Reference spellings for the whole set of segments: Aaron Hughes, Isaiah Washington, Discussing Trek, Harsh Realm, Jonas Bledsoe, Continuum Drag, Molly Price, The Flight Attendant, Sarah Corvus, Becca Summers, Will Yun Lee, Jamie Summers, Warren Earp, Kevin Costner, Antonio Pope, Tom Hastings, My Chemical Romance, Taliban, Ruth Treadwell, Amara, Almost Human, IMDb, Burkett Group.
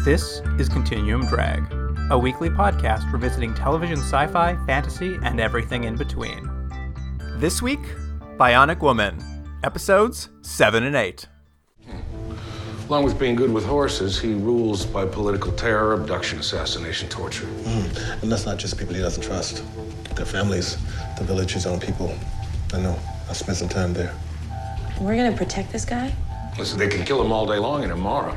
This is Continuum Drag, a weekly podcast revisiting television sci-fi, fantasy, and everything in between. This week, Bionic Woman, episodes 7 and 8. Along with being good with horses, he rules by political terror, abduction, assassination, torture. And that's not just people he doesn't trust. Their families, the village, his own people. I know. I spent some time there. We're going to protect this guy? Listen, they can kill him all day long in Amara.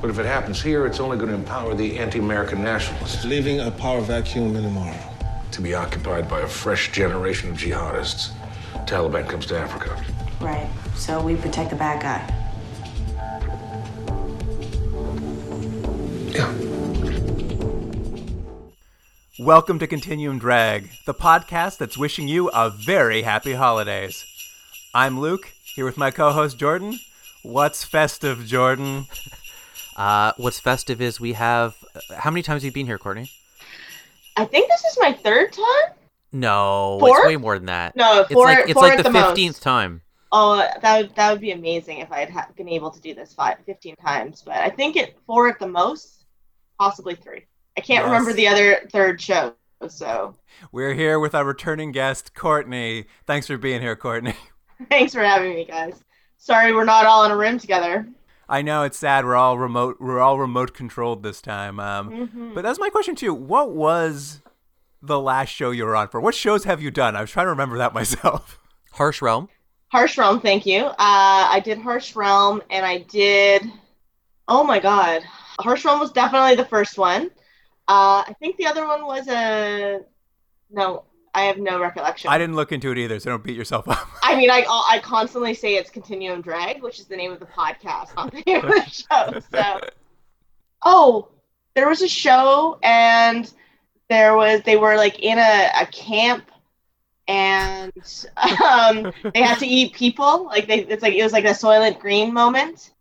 But if it happens here, it's only going to empower the anti-American nationalists. Leaving a power vacuum in Amara. To be occupied by a fresh generation of jihadists. Taliban comes to Africa. Right. So we protect the bad guy. Yeah. Welcome to Continuum Drag, the podcast that's wishing you a very happy holidays. I'm Luke, here with my co-host Jordan. What's festive, Jordan? What's festive is we have... How many times have you been here, Courtney? I think this is my third time? No, four? It's way more than that. No, it's like the 15th most. Time. Oh, that would be amazing if I had been able to do this 15 times. But I think it 4 at the most, possibly 3. I can't remember the other third show, so... We're here with our returning guest, Courtney. Thanks for being here, Courtney. Thanks for having me, guys. Sorry we're not all in a room together. I know, it's sad. We're all remote controlled this time. But that's my question too. What was the last show you were on for? What shows have you done? I was trying to remember that myself. Harsh Realm. Harsh Realm, thank you. I did Harsh Realm, and I did... Oh my god. Harsh Realm was definitely the first one. I think the other one was a... No, I have no recollection. I didn't look into it either, so don't beat yourself up. I mean, I constantly say it's Continuum Drag, which is the name of the podcast, not the name of the show. So, there was a show, and they were like in a camp, and they had to eat people. Like it was like a Soylent Green moment.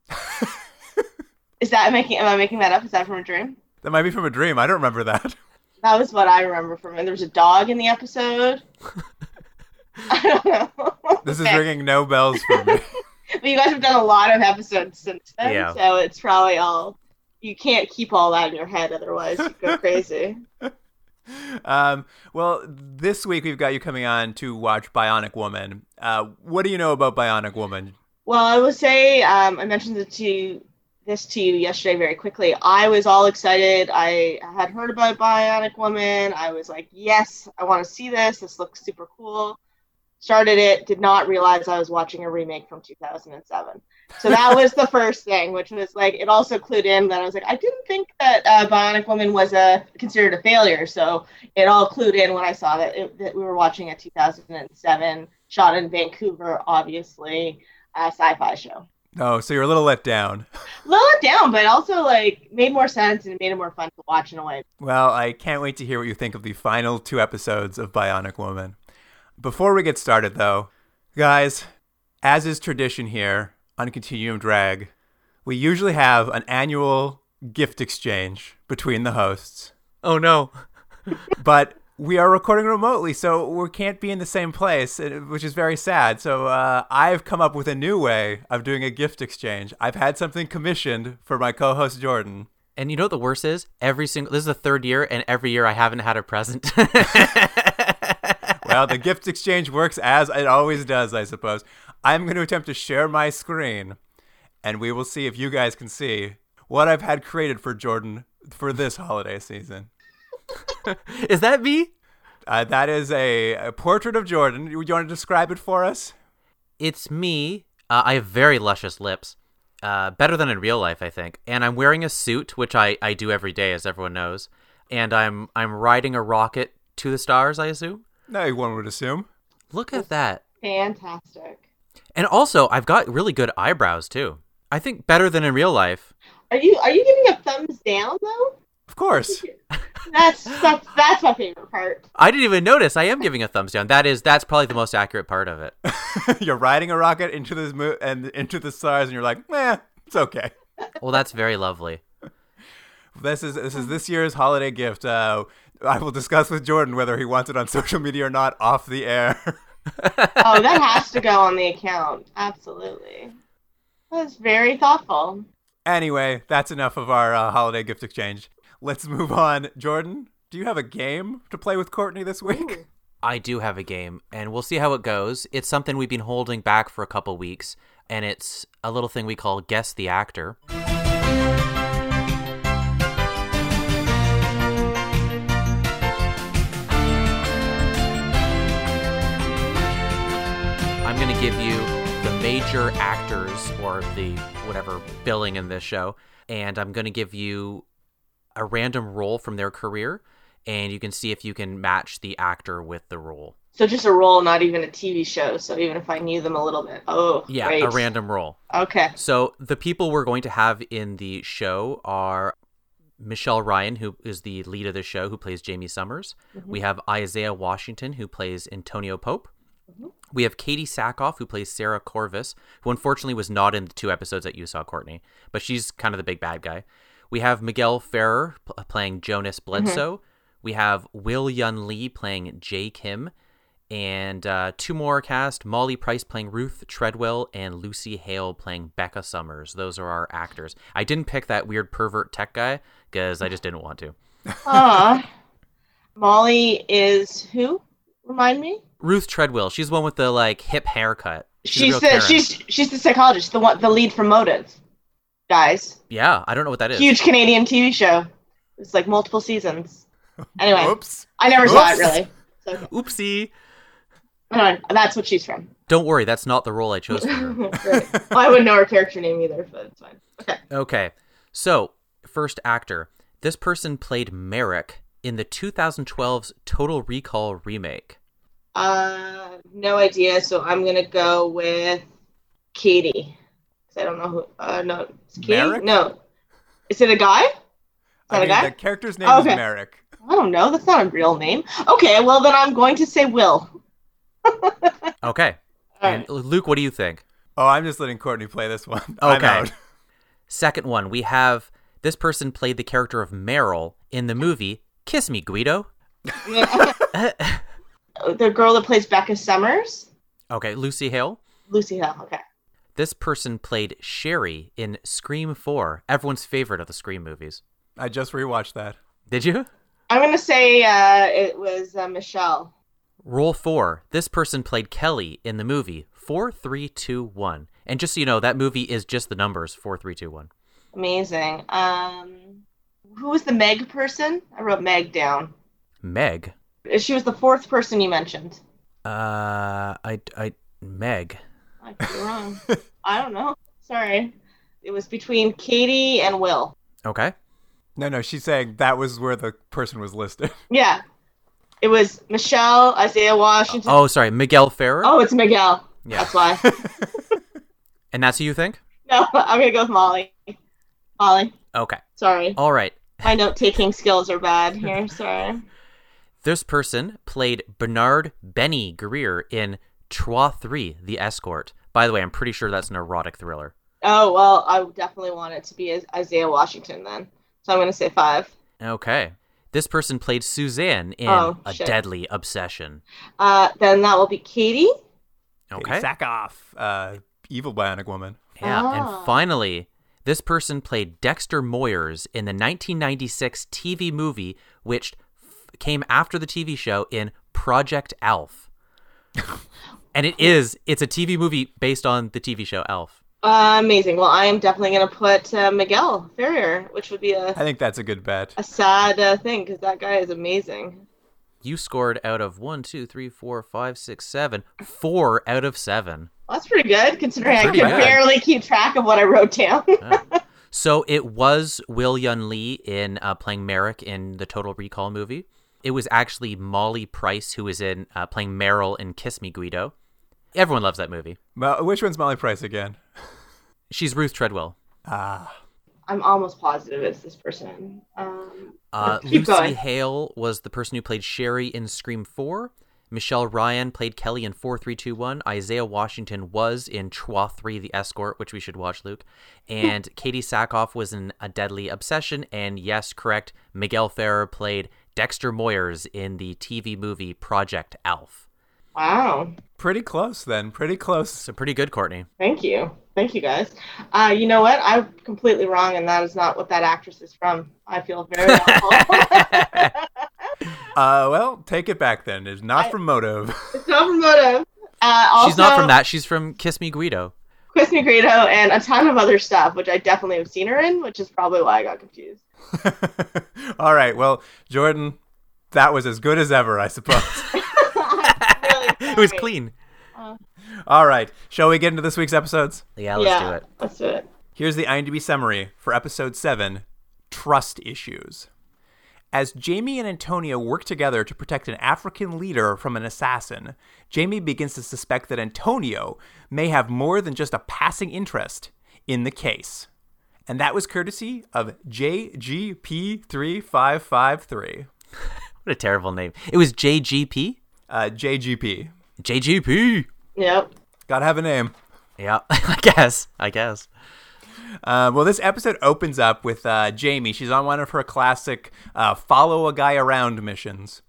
Am I making that up? Is that from a dream? That might be from a dream. I don't remember that. That was what I remember from it. There was a dog in the episode. I don't know. This is ringing no bells for me. But you guys have done a lot of episodes since then, So it's probably all... You can't keep all that in your head, otherwise you go crazy. Well, this week we've got you coming on to watch Bionic Woman. What do you know about Bionic Woman? Well, I will say, I mentioned this to you yesterday very quickly. I was all excited. I had heard about Bionic Woman. I was like, yes, I want to see this. This looks super cool. Started it, did not realize I was watching a remake from 2007. So that was the first thing, which was like, it also clued in that I was like, I didn't think that Bionic Woman was considered a failure. So it all clued in when I saw that we were watching a 2007 shot in Vancouver, obviously, sci-fi show. Oh, so you're a little let down. But also, like, made more sense and made it more fun to watch in a way. Well, I can't wait to hear what you think of the final 2 episodes of Bionic Woman. Before we get started, though, guys, as is tradition here on Continuum Drag, we usually have an annual gift exchange between the hosts. Oh, no. But we are recording remotely, so we can't be in the same place, which is very sad. So I've come up with a new way of doing a gift exchange. I've had something commissioned for my co-host, Jordan. And you know what the worst is? This is the third year, and every year I haven't had a present. Well, the gift exchange works as it always does, I suppose. I'm going to attempt to share my screen, and we will see if you guys can see what I've had created for Jordan for this holiday season. Is that me? That is a portrait of Jordan. You want to describe it for us? It's me. I have very luscious lips. Better than in real life, I think. And I'm wearing a suit, which I do every day, as everyone knows. And I'm riding a rocket to the stars, I assume. No, one would assume. Look at that. Fantastic. And also, I've got really good eyebrows, too. I think better than in real life. Are you giving a thumbs down, though? Of course. That's my favorite part. I didn't even notice. I am giving a thumbs down. That's probably the most accurate part of it. You're riding a rocket into this and into the stars, and you're like, it's okay. Well, that's very lovely. This is this year's holiday gift. I will discuss with Jordan whether he wants it on social media or not off the air. Oh, that has to go on the account. Absolutely. That was very thoughtful. Anyway, that's enough of our holiday gift exchange. Let's move on. Jordan, do you have a game to play with Courtney this week? Ooh. I do have a game, and we'll see how it goes. It's something we've been holding back for a couple weeks, and it's a little thing we call Guess the Actor. I'm going to give you the major actors, or the whatever billing in this show, and I'm going to give you a random role from their career. And you can see if you can match the actor with the role. So just a role, not even a TV show. So even if I knew them a little bit. Oh, yeah, great. A random role. Okay. So the people we're going to have in the show are Michelle Ryan, who is the lead of the show, who plays Jamie Summers. Mm-hmm. We have Isaiah Washington, who plays Antonio Pope. Mm-hmm. We have Katee Sackhoff, who plays Sarah Corvus, who unfortunately was not in the two episodes that you saw, Courtney. But she's kind of the big bad guy. We have Miguel Ferrer playing Jonas Bledsoe. Mm-hmm. We have Will Yun Lee playing Jae Kim, and two more cast, Molly Price playing Ruth Treadwell, and Lucy Hale playing Becca Summers. Those are our actors. I didn't pick that weird pervert tech guy because I just didn't want to. Molly is who? Remind me? Ruth Treadwell. She's the one with the like hip haircut. She's the psychologist, the lead from Motive, guys. Yeah, I don't know what that is. Huge Canadian TV show. It's like multiple seasons. Anyway, oops. I never saw it, really. So, okay. Oopsie. Anyway, that's what she's from. Don't worry, that's not the role I chose for her. Right. Well, I wouldn't know her character name either, but it's fine. Okay. So, first actor. This person played Merrick in the 2012's Total Recall remake. No idea, so I'm going to go with Katie. Because I don't know who... no, it's Katie? Merrick? No. Is it a guy? Is that a guy? The character's name is Merrick. I don't know. That's not a real name. Okay, well, then I'm going to say Will. Okay. And Luke, what do you think? Oh, I'm just letting Courtney play this one. Okay. I'm out. Second one, we have this person played the character of Meryl in the movie Kiss Me Guido. The girl that plays Becca Summers? Okay, Lucy Hale. Lucy Hale, okay. This person played Sherry in Scream 4, everyone's favorite of the Scream movies. I just rewatched that. Did you? I'm going to say it was Michelle. Rule 4. This person played Kelly in the movie 4321. And just so you know, that movie is just the numbers 4321. Amazing. Who was the Meg person? I wrote Meg down. Meg? She was the fourth person you mentioned. Meg. I could be wrong. I don't know. Sorry. It was between Katie and Will. Okay. No, she's saying that was where the person was listed. Yeah. It was Michelle, Isaiah Washington. Oh, sorry, Miguel Ferrer? Oh, it's Miguel. Yeah. That's why. And that's who you think? No, I'm going to go with Molly. Molly. Okay. Sorry. All right. My note-taking skills are bad here, sorry. This person played Bernard Benny Greer in Trois Three: The Escort. By the way, I'm pretty sure that's an erotic thriller. Oh, well, I definitely want it to be Isaiah Washington then. So I'm going to say 5. Okay. This person played Suzanne in A Deadly Obsession. Then that will be Katie. Okay. Katee Sackhoff, evil Bionic Woman. Yeah. Oh. And finally, this person played Dexter Moyers in the 1996 TV movie, which came after the TV show in Project ALF. And it's a TV movie based on the TV show ALF. Amazing. Well, I am definitely going to put Miguel Ferrer, which would be I think that's a good bet. A sad thing, because that guy is amazing. You scored out of 4 out of 7. Well, that's pretty good, considering barely keep track of what I wrote down. Yeah. So it was Will Yun Lee in playing Merrick in the Total Recall movie. It was actually Molly Price, who is in playing Meryl in Kiss Me Guido. Everyone loves that movie. Which one's Molly Price again? She's Ruth Treadwell. I'm almost positive it's this person. Lucy Hale was the person who played Sherry in Scream 4. Michelle Ryan played Kelly in 4, 3, 2, 1. Isaiah Washington was in Trois Three: The Escort, which we should watch, Luke. And Katee Sackhoff was in A Deadly Obsession. And yes, correct, Miguel Ferrer played Dexter Moyers in the TV movie Project ALF. Wow. Pretty close then. Pretty close. So pretty good, Courtney. Thank you. Thank you, guys. You know what? I'm completely wrong, and that is not what that actress is from. I feel very awful. Well, take it back then. It's not from Motive. It's not from Motive. She's not from that. She's from Kiss Me Guido. Kiss Me Guido and a ton of other stuff, which I definitely have seen her in, which is probably why I got confused. All right. Well, Jordan, that was as good as ever, I suppose. It was clean. All right. Shall we get into this week's episodes? Yeah, let's do it. Let's do it. Here's the IMDb summary for episode 7, Trust Issues. As Jamie and Antonio work together to protect an African leader from an assassin, Jamie begins to suspect that Antonio may have more than just a passing interest in the case. And that was courtesy of JGP3553. What a terrible name. It was JGP? JGP. Yep. Gotta have a name. Yeah, I guess. Well, this episode opens up with Jamie. She's on one of her classic follow a guy around missions.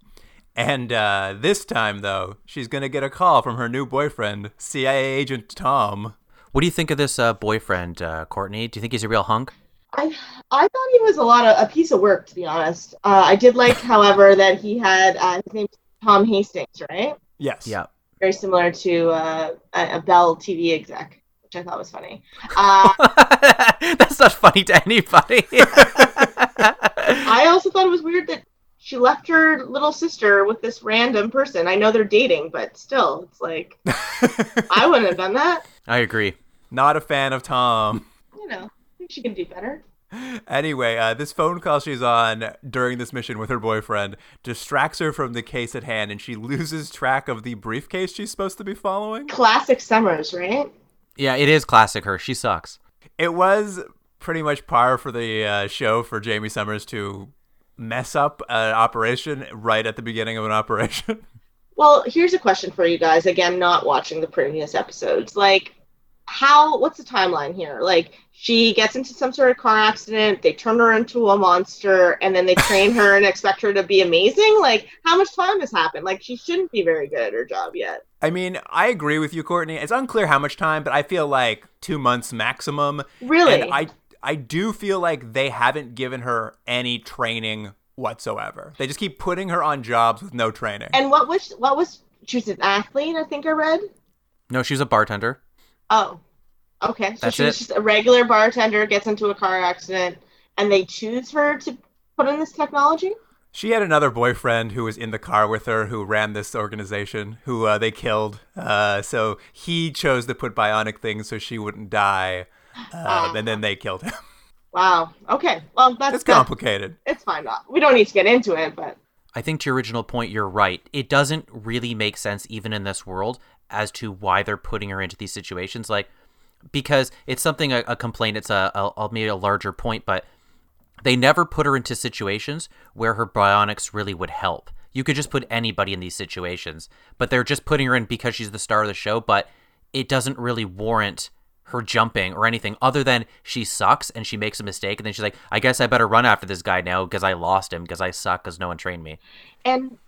And this time, though, she's going to get a call from her new boyfriend, CIA agent Tom. What do you think of this boyfriend, Courtney? Do you think he's a real hunk? I thought he was a piece of work, to be honest. I did like, however, that he had his name Tom Hastings, right? Yes. Yeah. Very similar to a Bell TV exec. Which I thought was funny. That's not funny to anybody. I also thought it was weird that she left her little sister with this random person. I know they're dating, but still, it's like, I wouldn't have done that. I agree. Not a fan of Tom. You know, I think she can do better. Anyway, this phone call she's on during this mission with her boyfriend distracts her from the case at hand, and she loses track of the briefcase she's supposed to be following. Classic Summers, right? Yeah, it is classic her. She sucks. It was pretty much par for the show for Jamie Summers to mess up an operation right at the beginning of an operation. Well, here's a question for you guys. Again, not watching the previous episodes. Like, what's the timeline here? Like, she gets into some sort of car accident, they turn her into a monster, and then they train her and expect her to be amazing? Like, how much time has happened? Like, she shouldn't be very good at her job yet. I mean, I agree with you, Courtney. It's unclear how much time, but I feel like 2 months maximum. Really? And I do feel like they haven't given her any training whatsoever. They just keep putting her on jobs with no training. And what was she was an athlete, I think I read? No, she was a bartender. Oh, okay. So she was just a regular bartender, gets into a car accident, and they choose her to put in this technology? She had another boyfriend who was in the car with her who ran this organization, who they killed. So he chose to put bionic things so she wouldn't die, and then they killed him. Wow. Okay. Well, it's complicated. It's fine. We don't need to get into it, but... I think to your original point, you're right. It doesn't really make sense, even in this world, as to why they're putting her into these situations. Like, because it's something, a complaint, it's a maybe a larger point, but... They never put her into situations where her bionics really would help. You could just put anybody in these situations, but they're just putting her in because she's the star of the show, but it doesn't really warrant her jumping or anything other than she sucks and she makes a mistake. And then she's like, I guess I better run after this guy now because I lost him because I suck because no one trained me. And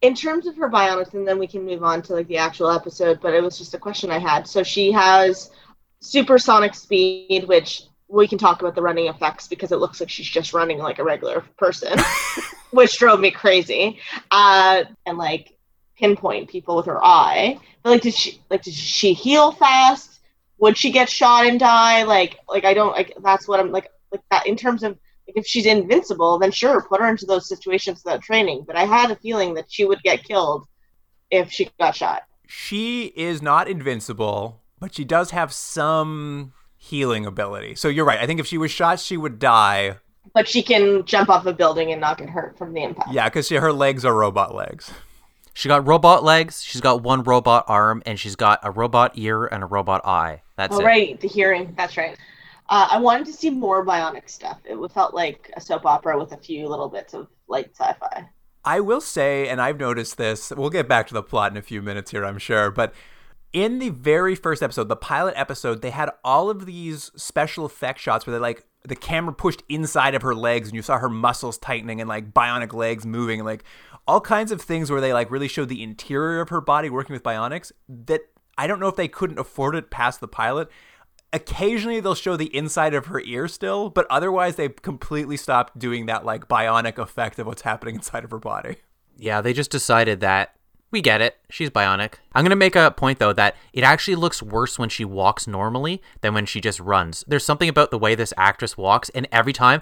in terms of her bionics, and then we can move on to like the actual episode, but it was just a question I had. So she has supersonic speed, which... We can talk about the running effects because it looks like she's just running like a regular person, which drove me crazy. And like pinpoint people with her eye. But like, did she heal fast? Would she get shot and die? Like I don't like. That's what I'm like that in terms of like if she's invincible, then sure, put her into those situations without training. But I had a feeling that she would get killed if she got shot. She is not invincible, but she does have some healing ability. So you're right. I think if she was shot, she would die. But she can jump off a building and not get hurt from the impact. Yeah, because her legs are robot legs. She got robot legs. She's got one robot arm, and she's got a robot ear and a robot eye. That's it. Right, the hearing. That's right. I wanted to see more bionic stuff. It felt like a soap opera with a few little bits of light sci-fi. I will say, and I've noticed this, we'll get back to the plot in a few minutes here, I'm sure, but in the very first episode, the pilot episode, they had all of these special effect shots where they like, the camera pushed inside of her legs and you saw her muscles tightening and like bionic legs moving and like all kinds of things where they like really showed the interior of her body working with bionics that I don't know if they couldn't afford it past the pilot. Occasionally they'll show the inside of her ear still, but otherwise they've completely stopped doing that like bionic effect of what's happening inside of her body. Yeah, they just decided that we get it. She's bionic. I'm going to make a point, though, that it actually looks worse when she walks normally than when she just runs. There's something about the way this actress walks. And every time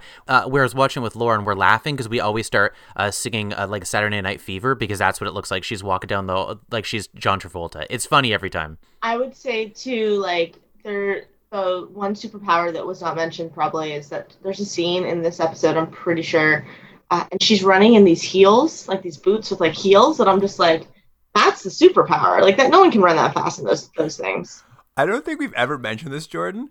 we was watching with Lauren, we're laughing because we always start singing like Saturday Night Fever because that's what it looks like. She's walking down the like she's John Travolta. It's funny every time. I would say, too, like the one superpower that was not mentioned probably is that there's a scene in this episode, I'm pretty sure. And she's running in these heels, like these boots with like heels. And I'm just like, that's the superpower. Like that, no one can run that fast in those things. I don't think we've ever mentioned this, Jordan.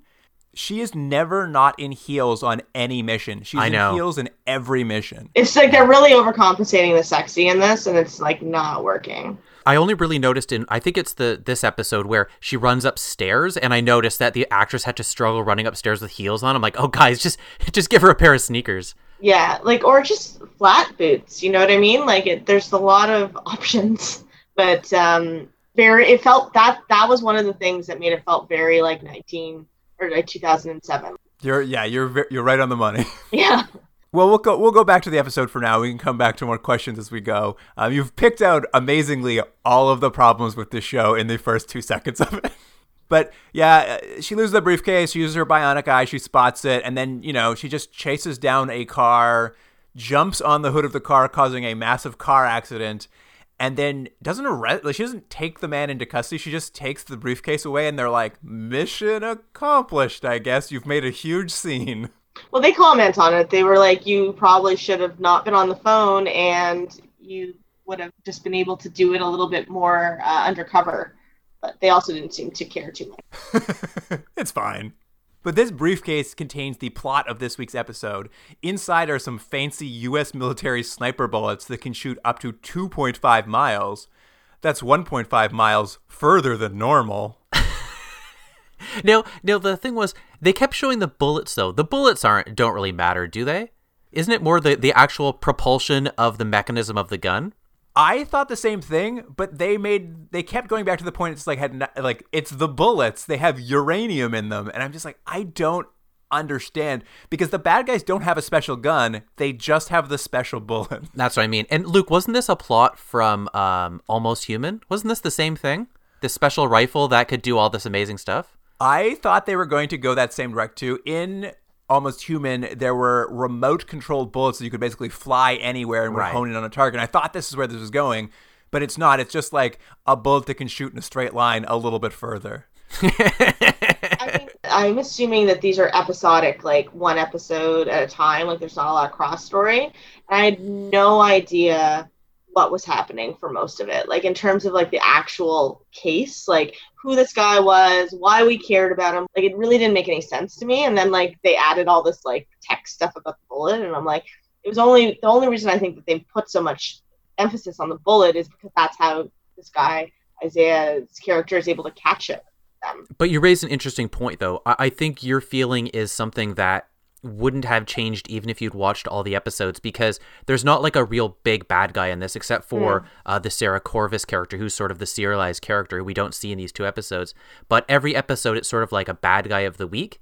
She is never not in heels on any mission. She's in heels in every mission. It's like they're really overcompensating the sexy in this, and it's like not working. I only really noticed in, I think it's this episode where she runs upstairs, and I noticed that the actress had to struggle running upstairs with heels on. I'm like, oh guys, just give her a pair of sneakers. Yeah, like or just flat boots. You know what I mean? Like there's a lot of options. But it felt that was one of the things that made it felt very like 2007. You're right on the money. Yeah. Well, we'll go back to the episode for now. We can come back to more questions as we go. You've picked out amazingly all of the problems with this show in the first 2 seconds of it. But yeah, she loses the briefcase. She uses her bionic eye. She spots it, and then she just chases down a car, jumps on the hood of the car, causing a massive car accident. And then she doesn't take the man into custody. She just takes the briefcase away, and they're like, mission accomplished, I guess. You've made a huge scene. Well, they comment on it. They were like, you probably should have not been on the phone, and you would have just been able to do it a little bit more undercover. But they also didn't seem to care too much. It's fine. But this briefcase contains the plot of this week's episode. Inside are some fancy U.S. military sniper bullets that can shoot up to 2.5 miles. That's 1.5 miles further than normal. Now, the thing was, they kept showing the bullets, though. The bullets don't really matter, do they? Isn't it more the actual propulsion of the mechanism of the gun? I thought the same thing, but they kept going back to the point. It's like it's the bullets. They have uranium in them, and I'm just like, I don't understand because the bad guys don't have a special gun. They just have the special bullet. That's what I mean. And Luke, wasn't this a plot from Almost Human? Wasn't this the same thing? The special rifle that could do all this amazing stuff. I thought they were going to go that same direct too. In Almost Human, there were remote-controlled bullets that you could basically fly anywhere and would hone in on a target. And I thought this is where this was going, but it's not. It's just like a bullet that can shoot in a straight line a little bit further. I mean, I'm assuming that these are episodic, like one episode at a time. Like there's not a lot of cross-story. And I had no idea what was happening for most of it. Like in terms of like the actual case, like who this guy was, why we cared about him. Like, it really didn't make any sense to me. And then, like, they added all this, like, tech stuff about the bullet. And I'm like, it was the only reason I think that they put so much emphasis on the bullet is because that's how this guy, Isaiah's character, is able to catch it. But you raised an interesting point, though. I think your feeling is something that wouldn't have changed even if you'd watched all the episodes because there's not like a real big bad guy in this except for the Sarah Corvus character who's sort of the serialized character we don't see in these two episodes. But every episode it's sort of like a bad guy of the week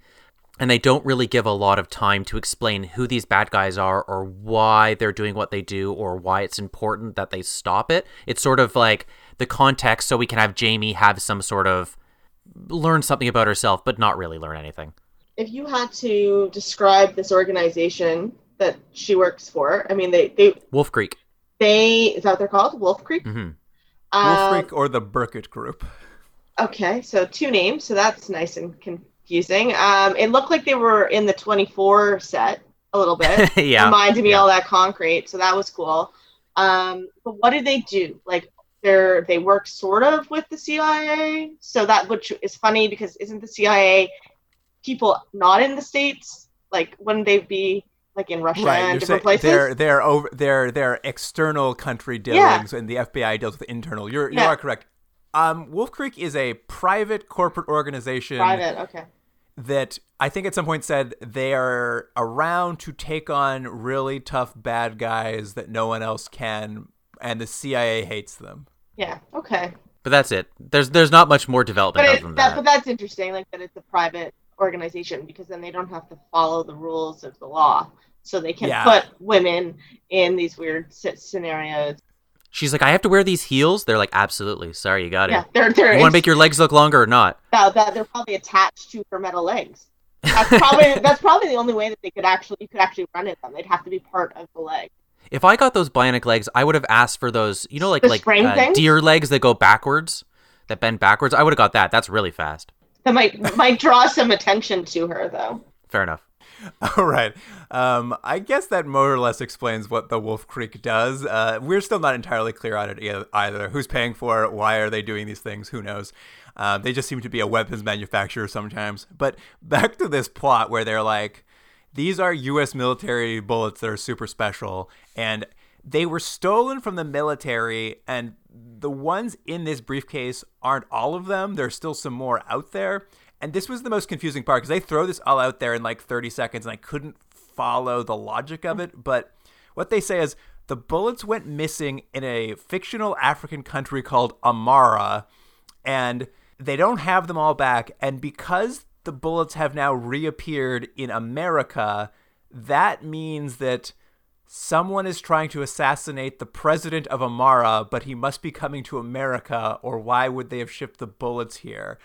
and they don't really give a lot of time to explain who these bad guys are or why they're doing what they do or why it's important that they stop it. It's sort of like the context so we can have Jamie have some sort of learn something about herself but not really learn anything. If you had to describe this organization that she works for, I mean, they Wolf Creek. Is that what they're called? Wolf Creek? Mm-hmm. Wolf Creek or the Burkett Group. Okay, so two names, so that's nice and confusing. It looked like they were in the 24 set a little bit. Yeah. Reminded me all that concrete, so that was cool. But what do they do? Like, they work sort of with the CIA, so that which is funny because isn't the CIA people not in the States, like wouldn't they be like in Russia and different places. They're external country dealings, and the FBI deals with internal. You are correct. Wolf Creek is a private corporate organization. Private, okay. That I think at some point said they are around to take on really tough bad guys that no one else can, and the CIA hates them. Yeah, okay. But that's it. There's not much more development other than that. But that's interesting, like that it's a private organization, because then they don't have to follow the rules of the law. So they can put women in these weird scenarios. She's like, I have to wear these heels? They're like, absolutely. Sorry, you got it. Yeah, you want to make your legs look longer or not? No, they're probably attached to her metal legs. That's probably the only way that you could actually run it on. They'd have to be part of the leg. If I got those bionic legs, I would have asked for those, like deer legs that go backwards, that bend backwards. I would have got that. That's really fast. That might draw some attention to her, though. Fair enough. All right. I guess that more or less explains what the Wolf Creek does. We're still not entirely clear on it either. Who's paying for it? Why are they doing these things? Who knows? They just seem to be a weapons manufacturer sometimes. But back to this plot where they're like, these are U.S. military bullets that are super special, and they were stolen from the military, and the ones in this briefcase aren't all of them. There's still some more out there. And this was the most confusing part, because they throw this all out there in like 30 seconds, and I couldn't follow the logic of it. But what they say is the bullets went missing in a fictional African country called Amara, and they don't have them all back. And because the bullets have now reappeared in America, that means that someone is trying to assassinate the president of Amara, but he must be coming to America, or why would they have shipped the bullets here?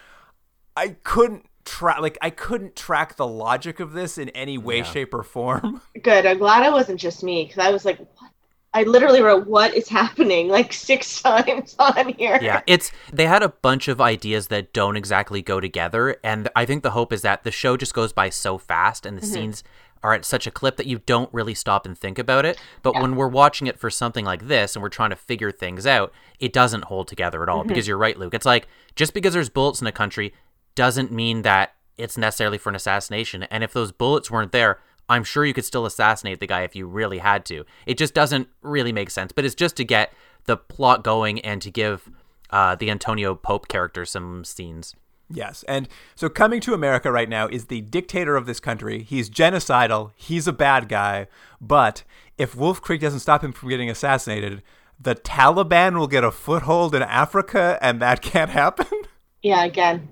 I couldn't track the logic of this in any way, shape, or form. Good. I'm glad it wasn't just me, because I was like, what? I literally wrote, what is happening, like 6 times on here. Yeah, they had a bunch of ideas that don't exactly go together, and I think the hope is that the show just goes by so fast and the scenes are at such a clip that you don't really stop and think about it. But when we're watching it for something like this and we're trying to figure things out, it doesn't hold together at all, because you're right, Luke. It's like, just because there's bullets in a country doesn't mean that it's necessarily for an assassination. And if those bullets weren't there, I'm sure you could still assassinate the guy if you really had to. It just doesn't really make sense. But it's just to get the plot going and to give the Antonio Pope character some scenes. Yes. And so coming to America right now is the dictator of this country. He's genocidal. He's a bad guy. But if Wolf Creek doesn't stop him from getting assassinated, the Taliban will get a foothold in Africa, and that can't happen. Yeah, again.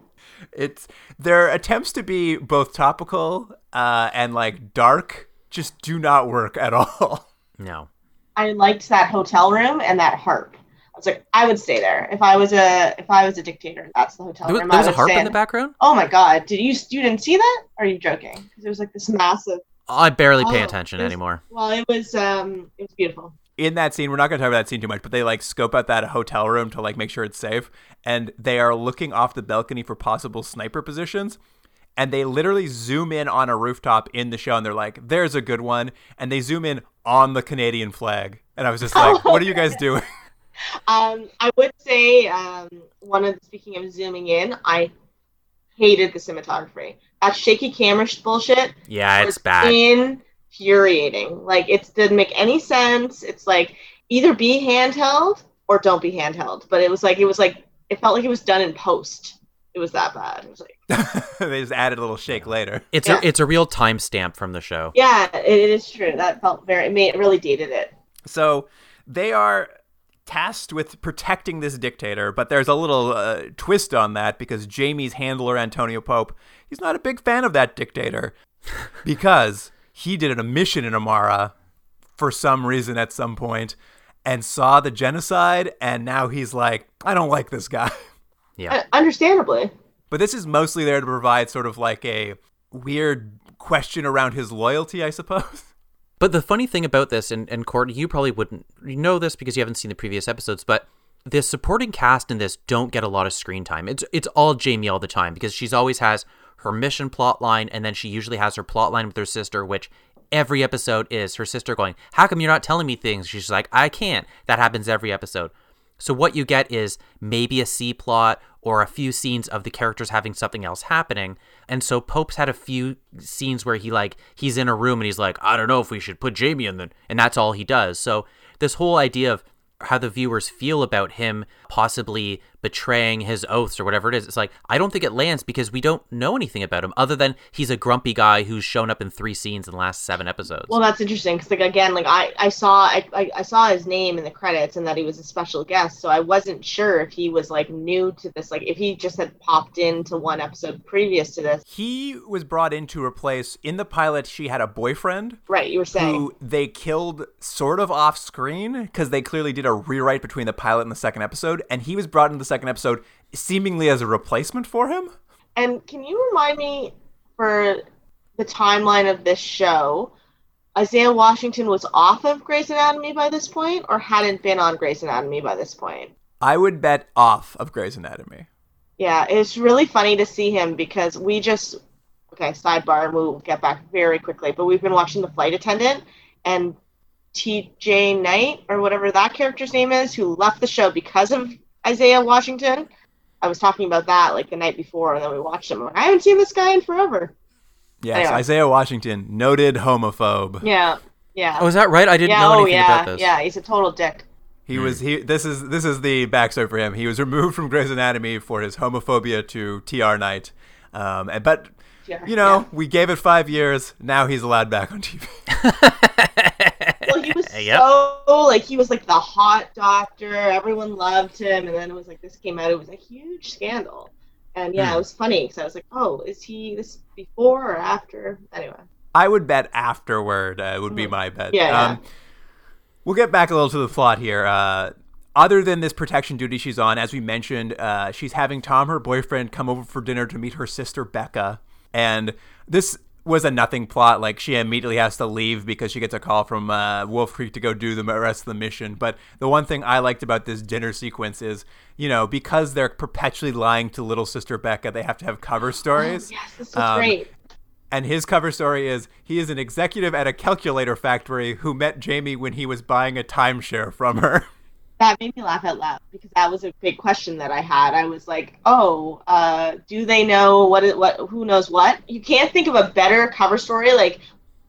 It's their attempts to be both topical and like dark just do not work at all. No. I liked that hotel room and that harp. I was like, I would stay there if I was a dictator. That's the hotel room. There's a harp in the background. Oh my god! You didn't see that? Are you joking? Because it was like this massive. I barely pay attention anymore. Well, it was beautiful. In that scene, we're not going to talk about that scene too much, but they like scope out that hotel room to like make sure it's safe. And they are looking off the balcony for possible sniper positions. And they literally zoom in on a rooftop in the show, and they're like, there's a good one. And they zoom in on the Canadian flag. And I was just like, what are you guys doing? I would say, speaking of zooming in, I hated the cinematography. That shaky camera bullshit. Yeah, it's bad. Infuriating. Like, it didn't make any sense. It's like, either be handheld or don't be handheld. But it was like it felt like it was done in post. It was that bad. It was like they just added a little shake later. It's a real timestamp from the show. Yeah, it is true. That felt it really dated it. So they are tasked with protecting this dictator, but there's a little twist on that, because Jamie's handler, Antonio Pope, he's not a big fan of that dictator, because he did a mission in Amara for some reason at some point and saw the genocide, and now he's like, I don't like this guy. Yeah. Understandably. But this is mostly there to provide sort of like a weird question around his loyalty, I suppose. But the funny thing about this, and Courtney, you probably wouldn't know this because you haven't seen the previous episodes, but the supporting cast in this don't get a lot of screen time. It's all Jamie all the time, because she's always has her mission plotline, and then she usually has her plotline with her sister, which every episode is her sister going, how come you're not telling me things? She's like, I can't. That happens every episode. So what you get is maybe a C-plot or a few scenes of the characters having something else happening. And so Pope's had a few scenes where he's in a room and he's like, I don't know if we should put Jamie in then. And that's all he does. So this whole idea of how the viewers feel about him possibly betraying his oaths or whatever it is, it's like, I don't think it lands because we don't know anything about him other than he's a grumpy guy who's shown up in 3 scenes in the last 7 episodes. Well, that's interesting because, I saw his name in the credits and that he was a special guest, so I wasn't sure if he was, new to this, if he just had popped into one episode previous to this. He was brought in to replace, in the pilot, she had a boyfriend. Right, you were saying. Who they killed sort of off screen because they clearly did a rewrite between the pilot and the second episode, and he was brought into the second episode seemingly as a replacement for him. And can you remind me, for the timeline of this show, Isaiah Washington was off of Grey's Anatomy by this point or hadn't been on Grey's Anatomy by this point? I would bet off of Grey's Anatomy. Yeah, it's really funny to see him because okay, sidebar, and we'll get back very quickly, but we've been watching The Flight Attendant, and TJ Knight, or whatever that character's name is, who left the show because of Isaiah Washington. I was talking about that the night before, and then we watched him. I haven't seen this guy in forever. Yes, anyway. Isaiah Washington, noted homophobe. Yeah. Oh, is that right? I didn't know anything about this. Yeah, he's a total dick. This is the backstory for him. He was removed from Grey's Anatomy for his homophobia to TR Knight. We gave it 5 years. Now he's allowed back on TV. Well, he was he was the hot doctor. Everyone loved him. And then it was this came out. It was a huge scandal. And it was funny. Because I was is he this before or after? Anyway. I would bet afterward would be my bet. Yeah. We'll get back a little to the plot here. Other than this protection duty she's on, as we mentioned, she's having Tom, her boyfriend, come over for dinner to meet her sister, Becca. And this was a nothing plot. She immediately has to leave because she gets a call from Wolf Creek to go do the rest of the mission. But the one thing I liked about this dinner sequence is, because they're perpetually lying to little sister Becca, they have to have cover stories. Oh, yes, this was great. And his cover story is he is an executive at a calculator factory who met Jamie when he was buying a timeshare from her. That made me laugh out loud because that was a big question that I had. I was do they know what? Who knows what? You can't think of a better cover story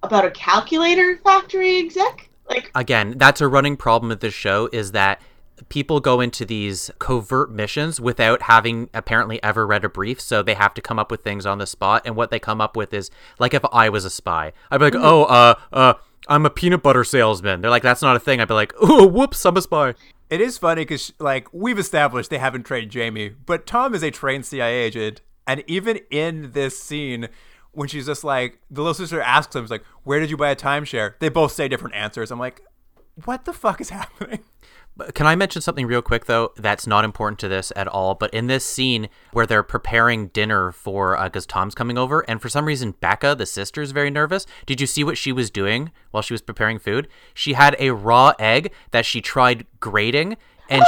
about a calculator factory exec. Again, that's a running problem with this show is that people go into these covert missions without having apparently ever read a brief, so they have to come up with things on the spot. And what they come up with is if I was a spy, I'd be I'm a peanut butter salesman. They're that's not a thing. I'd be oh, whoops, I'm a spy. It is funny because, we've established they haven't trained Jamie, but Tom is a trained CIA agent. And even in this scene, when she's just the little sister asks him, where did you buy a timeshare? They both say different answers. I'm what the fuck is happening? Can I mention something real quick, though, that's not important to this at all? But in this scene where they're preparing dinner for, because Tom's coming over, and for some reason, Becca, the sister, is very nervous. Did you see what she was doing while she was preparing food? She had a raw egg that she tried grating, and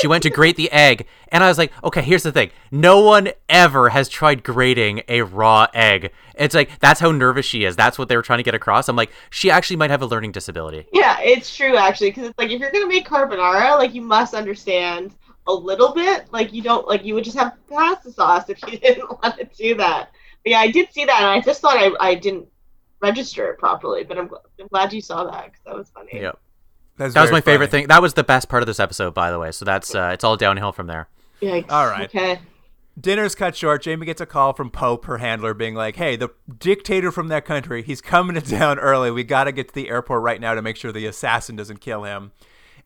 she went to grate the egg. And I was okay, here's the thing. No one ever has tried grating a raw egg. It's that's how nervous she is. That's what they were trying to get across. I'm she actually might have a learning disability. Yeah, it's true, actually. Because it's if you're going to make carbonara, you must understand a little bit. You don't, you would just have pasta sauce if you didn't want to do that. But yeah, I did see that, and I just thought I didn't register it properly. But I'm glad you saw that, because that was funny. Yep. That was my favorite thing. That was the best part of this episode, by the way. So that's it's all downhill from there. Yikes. All right. Okay. Dinner's cut short. Jamie gets a call from Pope, her handler, being hey, the dictator from that country, he's coming to town early. We got to get to the airport right now to make sure the assassin doesn't kill him.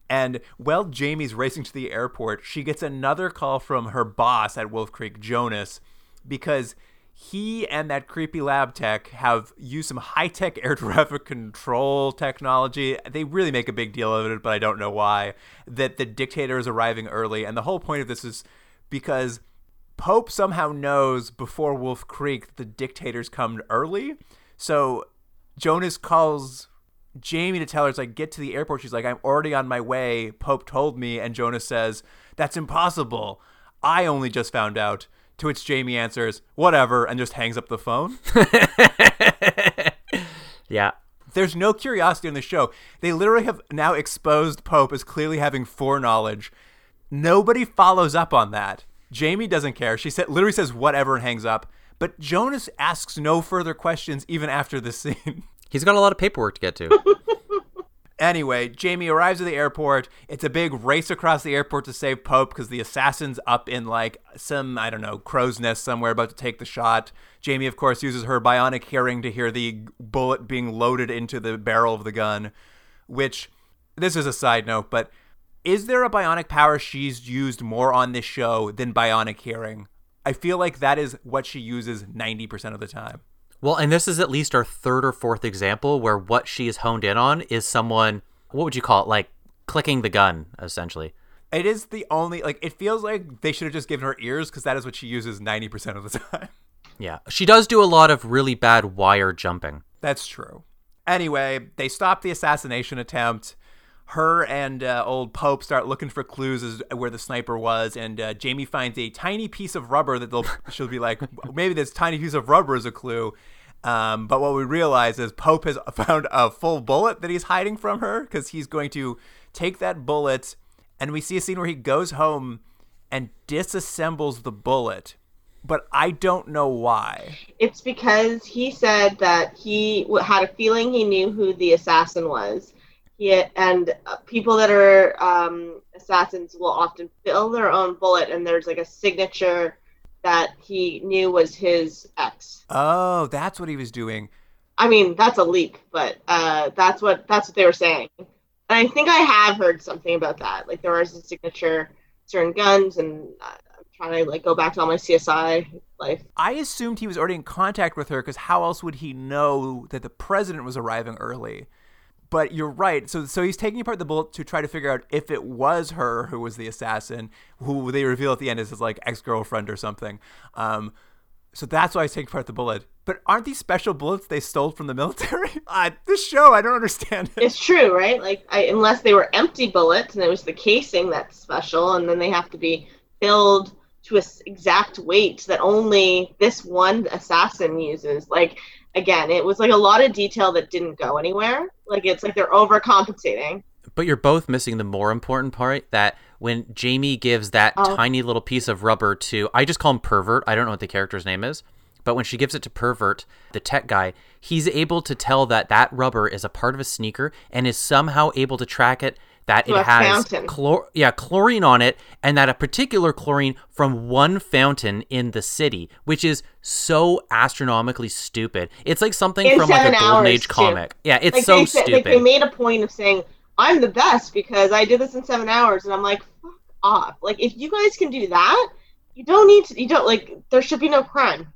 And while Jamie's racing to the airport, she gets another call from her boss at Wolf Creek, Jonas, because he and that creepy lab tech have used some high-tech air traffic control technology. They really make a big deal of it, but I don't know why, that the dictator is arriving early. And the whole point of this is because Pope somehow knows before Wolf Creek the dictator's come early. So Jonas calls Jamie to tell her, get to the airport. She's I'm already on my way. Pope told me. And Jonas says, that's impossible. I only just found out. To which Jamie answers, whatever, and just hangs up the phone. Yeah. There's no curiosity in the show. They literally have now exposed Pope as clearly having foreknowledge. Nobody follows up on that. Jamie doesn't care. She literally says whatever and hangs up. But Jonas asks no further questions even after this scene. He's got a lot of paperwork to get to. Anyway, Jamie arrives at the airport. It's a big race across the airport to save Pope because the assassin's up in some, I don't know, crow's nest somewhere about to take the shot. Jamie, of course, uses her bionic hearing to hear the bullet being loaded into the barrel of the gun, which, this is a side note, but is there a bionic power she's used more on this show than bionic hearing? I feel like that is what she uses 90% of the time. Well, and this is at least our third or fourth example where what she is honed in on is someone, what would you call it? Like clicking the gun, essentially. It is the only, it feels like they should have just given her ears because that is what she uses 90% of the time. Yeah. She does do a lot of really bad wire jumping. That's true. Anyway, they stop the assassination attempt. Her and old Pope start looking for clues as where the sniper was, and Jamie finds a tiny piece of rubber that she'll be like, maybe this tiny piece of rubber is a clue. But what we realize is Pope has found a full bullet that he's hiding from her because he's going to take that bullet, and we see a scene where he goes home and disassembles the bullet. But I don't know why. It's because he said that he had a feeling he knew who the assassin was. Yeah, and people that are assassins will often fill their own bullet, and there's a signature that he knew was his ex. Oh, that's what he was doing. I mean, that's a leak, but that's what they were saying. And I think I have heard something about that. Like, there is a signature, certain guns, and I'm trying to go back to all my CSI life. I assumed he was already in contact with her because how else would he know that the president was arriving early? But you're right. So he's taking apart the bullet to try to figure out if it was her who was the assassin, who they reveal at the end is his ex-girlfriend or something. So that's why he's taking apart the bullet. But aren't these special bullets they stole from the military? This show, I don't understand it. It's true, right? Unless they were empty bullets and it was the casing that's special, and then they have to be filled to an exact weight that only this one assassin uses. Again, it was a lot of detail that didn't go anywhere. It's they're overcompensating. But you're both missing the more important part, that when Jamie gives that tiny little piece of rubber to, I just call him Pervert. I don't know what the character's name is. But when she gives it to Pervert, the tech guy, he's able to tell that rubber is a part of a sneaker and is somehow able to track it, that it has chlorine on it, and that a particular chlorine from one fountain in the city, which is so astronomically stupid. It's something in from a Golden Age comic. Yeah, it's so stupid. They made a point of saying, I'm the best because I did this in 7 hours, and I'm fuck off. If you guys can do that, there should be no crime.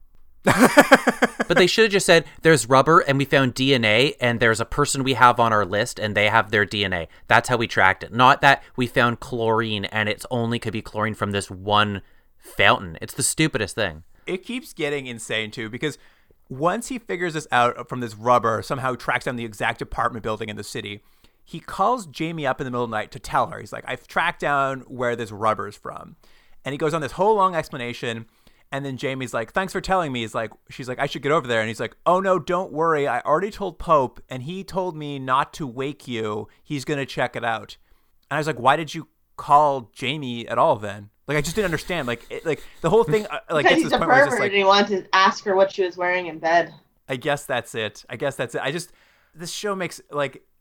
But they should have just said, there's rubber and we found DNA and there's a person we have on our list and they have their DNA. That's how we tracked it. Not that we found chlorine and it's only could be chlorine from this one fountain. It's the stupidest thing. It keeps getting insane too, because once he figures this out from this rubber, somehow tracks down the exact apartment building in the city, he calls Jamie up in the middle of the night to tell her. He's like, I've tracked down where this rubber's from. And he goes on this whole long explanation. And then Jamie's like, thanks for telling me. She's like, I should get over there. And he's like, oh, no, don't worry. I already told Pope, and he told me not to wake you. He's going to check it out. And I was like, why did you call Jamie at all then? I just didn't understand. The whole thing. Because he's a pervert and he wanted to ask her what she was wearing in bed. I guess that's it. This show makes,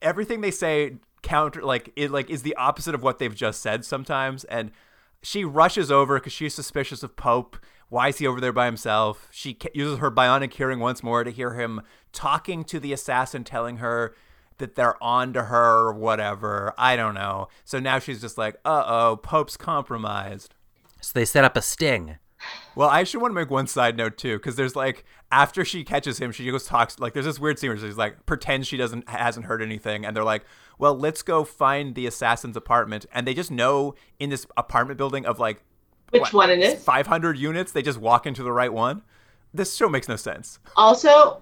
everything they say counter, is the opposite of what they've just said sometimes. And she rushes over because she's suspicious of Pope. Why is he over there by himself? She uses her bionic hearing once more to hear him talking to the assassin, telling her that they're on to her or whatever. I don't know. So now she's just like, uh-oh, Pope's compromised. So they set up a sting. Well, I actually want to make one side note, too, because there's, after she catches him, she goes talks, there's this weird scene where she's, pretends she hasn't heard anything, and they're like, well, let's go find the assassin's apartment, and they just know in this apartment building of, which one it is? 500 units. They just walk into the right one. This show makes no sense. Also,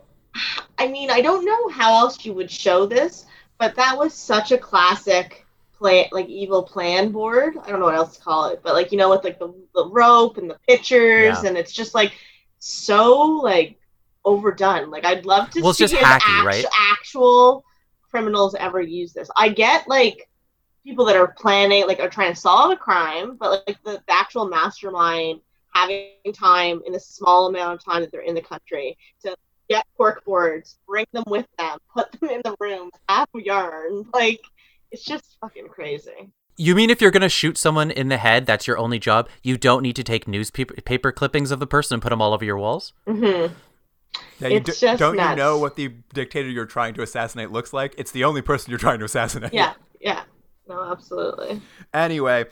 I mean, I don't know how else you would show this, but that was such a classic play, evil plan board. I don't know what else to call it, but with the rope and the pictures, yeah. And it's just so overdone. I'd love to see if hacky, right? Actual criminals ever use this. I get people that are planning, like, are trying to solve a crime, but like the actual mastermind having time in the small amount of time that they're in the country to get corkboards, bring them with them, put them in the room, have yarn. Like, it's just fucking crazy. You mean if you're going to shoot someone in the head, that's your only job? You don't need to take newspaper clippings of the person and put them all over your walls? Mm-hmm. Yeah, don't you know what the dictator you're trying to assassinate looks like? It's the only person you're trying to assassinate. Yeah, yeah. No, absolutely. Anyway,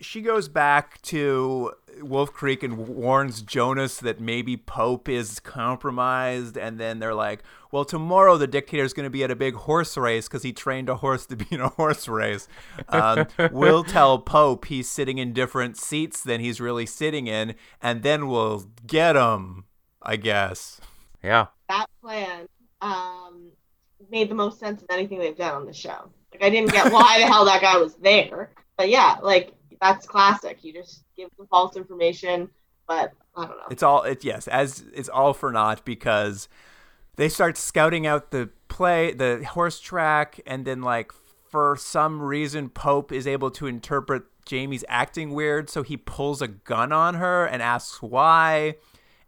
she goes back to Wolf Creek and warns Jonas that maybe Pope is compromised. And then they're like, well, tomorrow the dictator's going to be at a big horse race because he trained a horse to be in a horse race. We'll tell Pope he's sitting in different seats than he's really sitting in. And then we'll get him, I guess. Yeah. That plan made the most sense of anything they've done on the show. Like, I didn't get why the hell that guy was there. But yeah, like, that's classic. You just give them false information, but I don't know. It's all for naught because they start scouting out the horse track, and then, like, for some reason, Pope is able to interpret Jamie's acting weird, so he pulls a gun on her and asks why.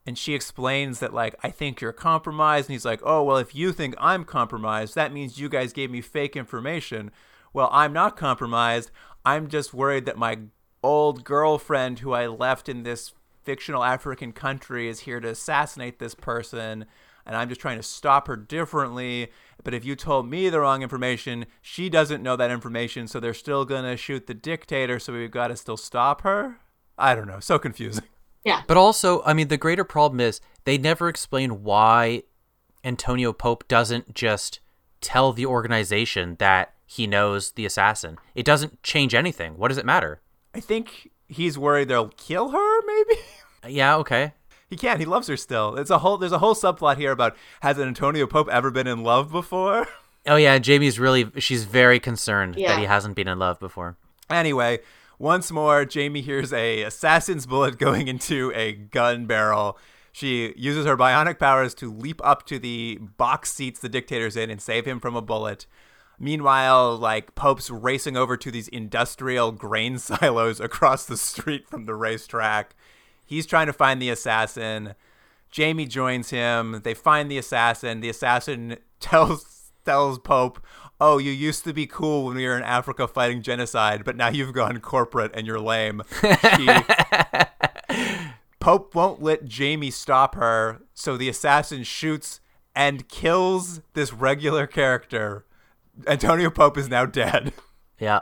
And she explains that, like, I think you're compromised. And he's like, oh, well, if you think I'm compromised, that means you guys gave me fake information. Well, I'm not compromised. I'm just worried that my old girlfriend who I left in this fictional African country is here to assassinate this person. And I'm just trying to stop her differently. But if you told me the wrong information, she doesn't know that information. So they're still going to shoot the dictator. So we've got to still stop her. I don't know. So confusing. Yeah. But also, I mean, the greater problem is they never explain why Antonio Pope doesn't just tell the organization that he knows the assassin. It doesn't change anything. What does it matter? I think he's worried they'll kill her, maybe? Yeah, okay. He can. He loves her still. There's a whole subplot here about, has Antonio Pope ever been in love before? Oh, yeah. She's very concerned that he hasn't been in love before. Anyway, once more, Jamie hears a assassin's bullet going into a gun barrel. She uses her bionic powers to leap up to the box seats the dictator's in and save him from a bullet. Meanwhile, like, Pope's racing over to these industrial grain silos across the street from the racetrack. He's trying to find the assassin. Jamie joins him. They find the assassin. The assassin tells Pope, oh, you used to be cool when we were in Africa fighting genocide, but now you've gone corporate and you're lame. Pope won't let Jamie stop her, so the assassin shoots and kills this regular character. Antonio Pope is now dead. Yeah.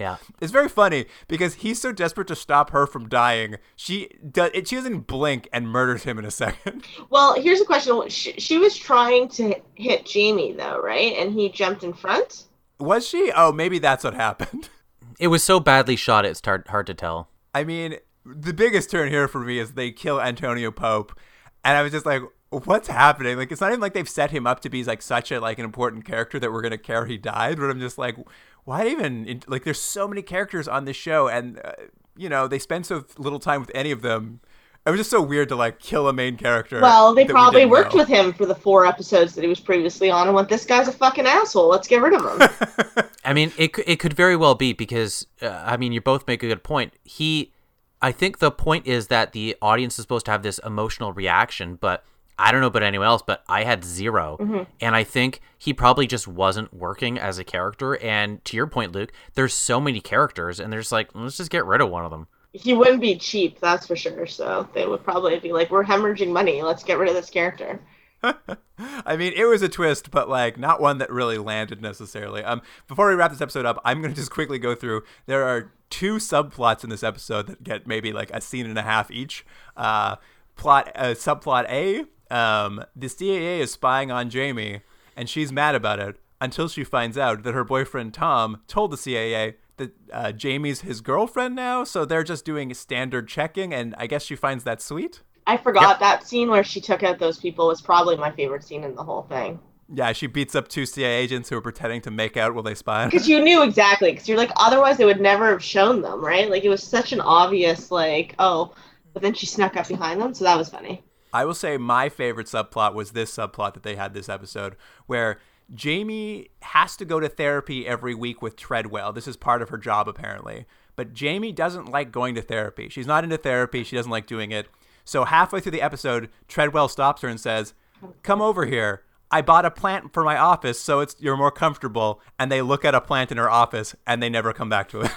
Yeah. It's very funny because he's so desperate to stop her from dying. She doesn't blink and murders him in a second. Well, here's the question. She was trying to hit Jamie, though, right? And he jumped in front? Was she? Oh, maybe that's what happened. It was so badly shot, it's hard to tell. I mean, the biggest turn here for me is they kill Antonio Pope. And I was just like, what's happening? Like, it's not even like they've set him up to be, like, such a, like, an important character that we're going to care he died. But I'm just like, why even, like, there's so many characters on this show, and, you know, they spend so little time with any of them. It was just so weird to, like, kill a main character. Well, they probably worked with him for the 4 episodes that he was previously on and went, this guy's a fucking asshole. Let's get rid of him. I mean, it could very well be because, I mean, you both make a good point. I think the point is that the audience is supposed to have this emotional reaction, but I don't know about anyone else, but I had zero. Mm-hmm. And I think he probably just wasn't working as a character. And to your point, Luke, there's so many characters and they're just like, let's just get rid of one of them. He wouldn't be cheap, that's for sure. So they would probably be like, we're hemorrhaging money. Let's get rid of this character. I mean, it was a twist, but, like, not one that really landed necessarily. Before we wrap this episode up, I'm going to just quickly go through. There are 2 subplots in this episode that get maybe like a scene and a half each. Subplot A. The CIA is spying on Jamie, and she's mad about it until she finds out that her boyfriend Tom told the CIA that Jamie's his girlfriend now, so they're just doing standard checking, and I guess she finds that sweet. I forgot that scene where she took out those people was probably my favorite scene in the whole thing. Yeah, she beats up 2 CIA agents who are pretending to make out while they spy. Because you knew exactly, because you're like, otherwise they would never have shown them, right? Like, it was such an obvious, like, oh, but then she snuck up behind them, so that was funny. I will say my favorite subplot was this subplot that they had this episode where Jamie has to go to therapy every week with Treadwell. This is part of her job, apparently. But Jamie doesn't like going to therapy. She's not into therapy. She doesn't like doing it. So halfway through the episode, Treadwell stops her and says, "Come over here. I bought a plant for my office, so you're more comfortable." And they look at a plant in her office, and they never come back to it.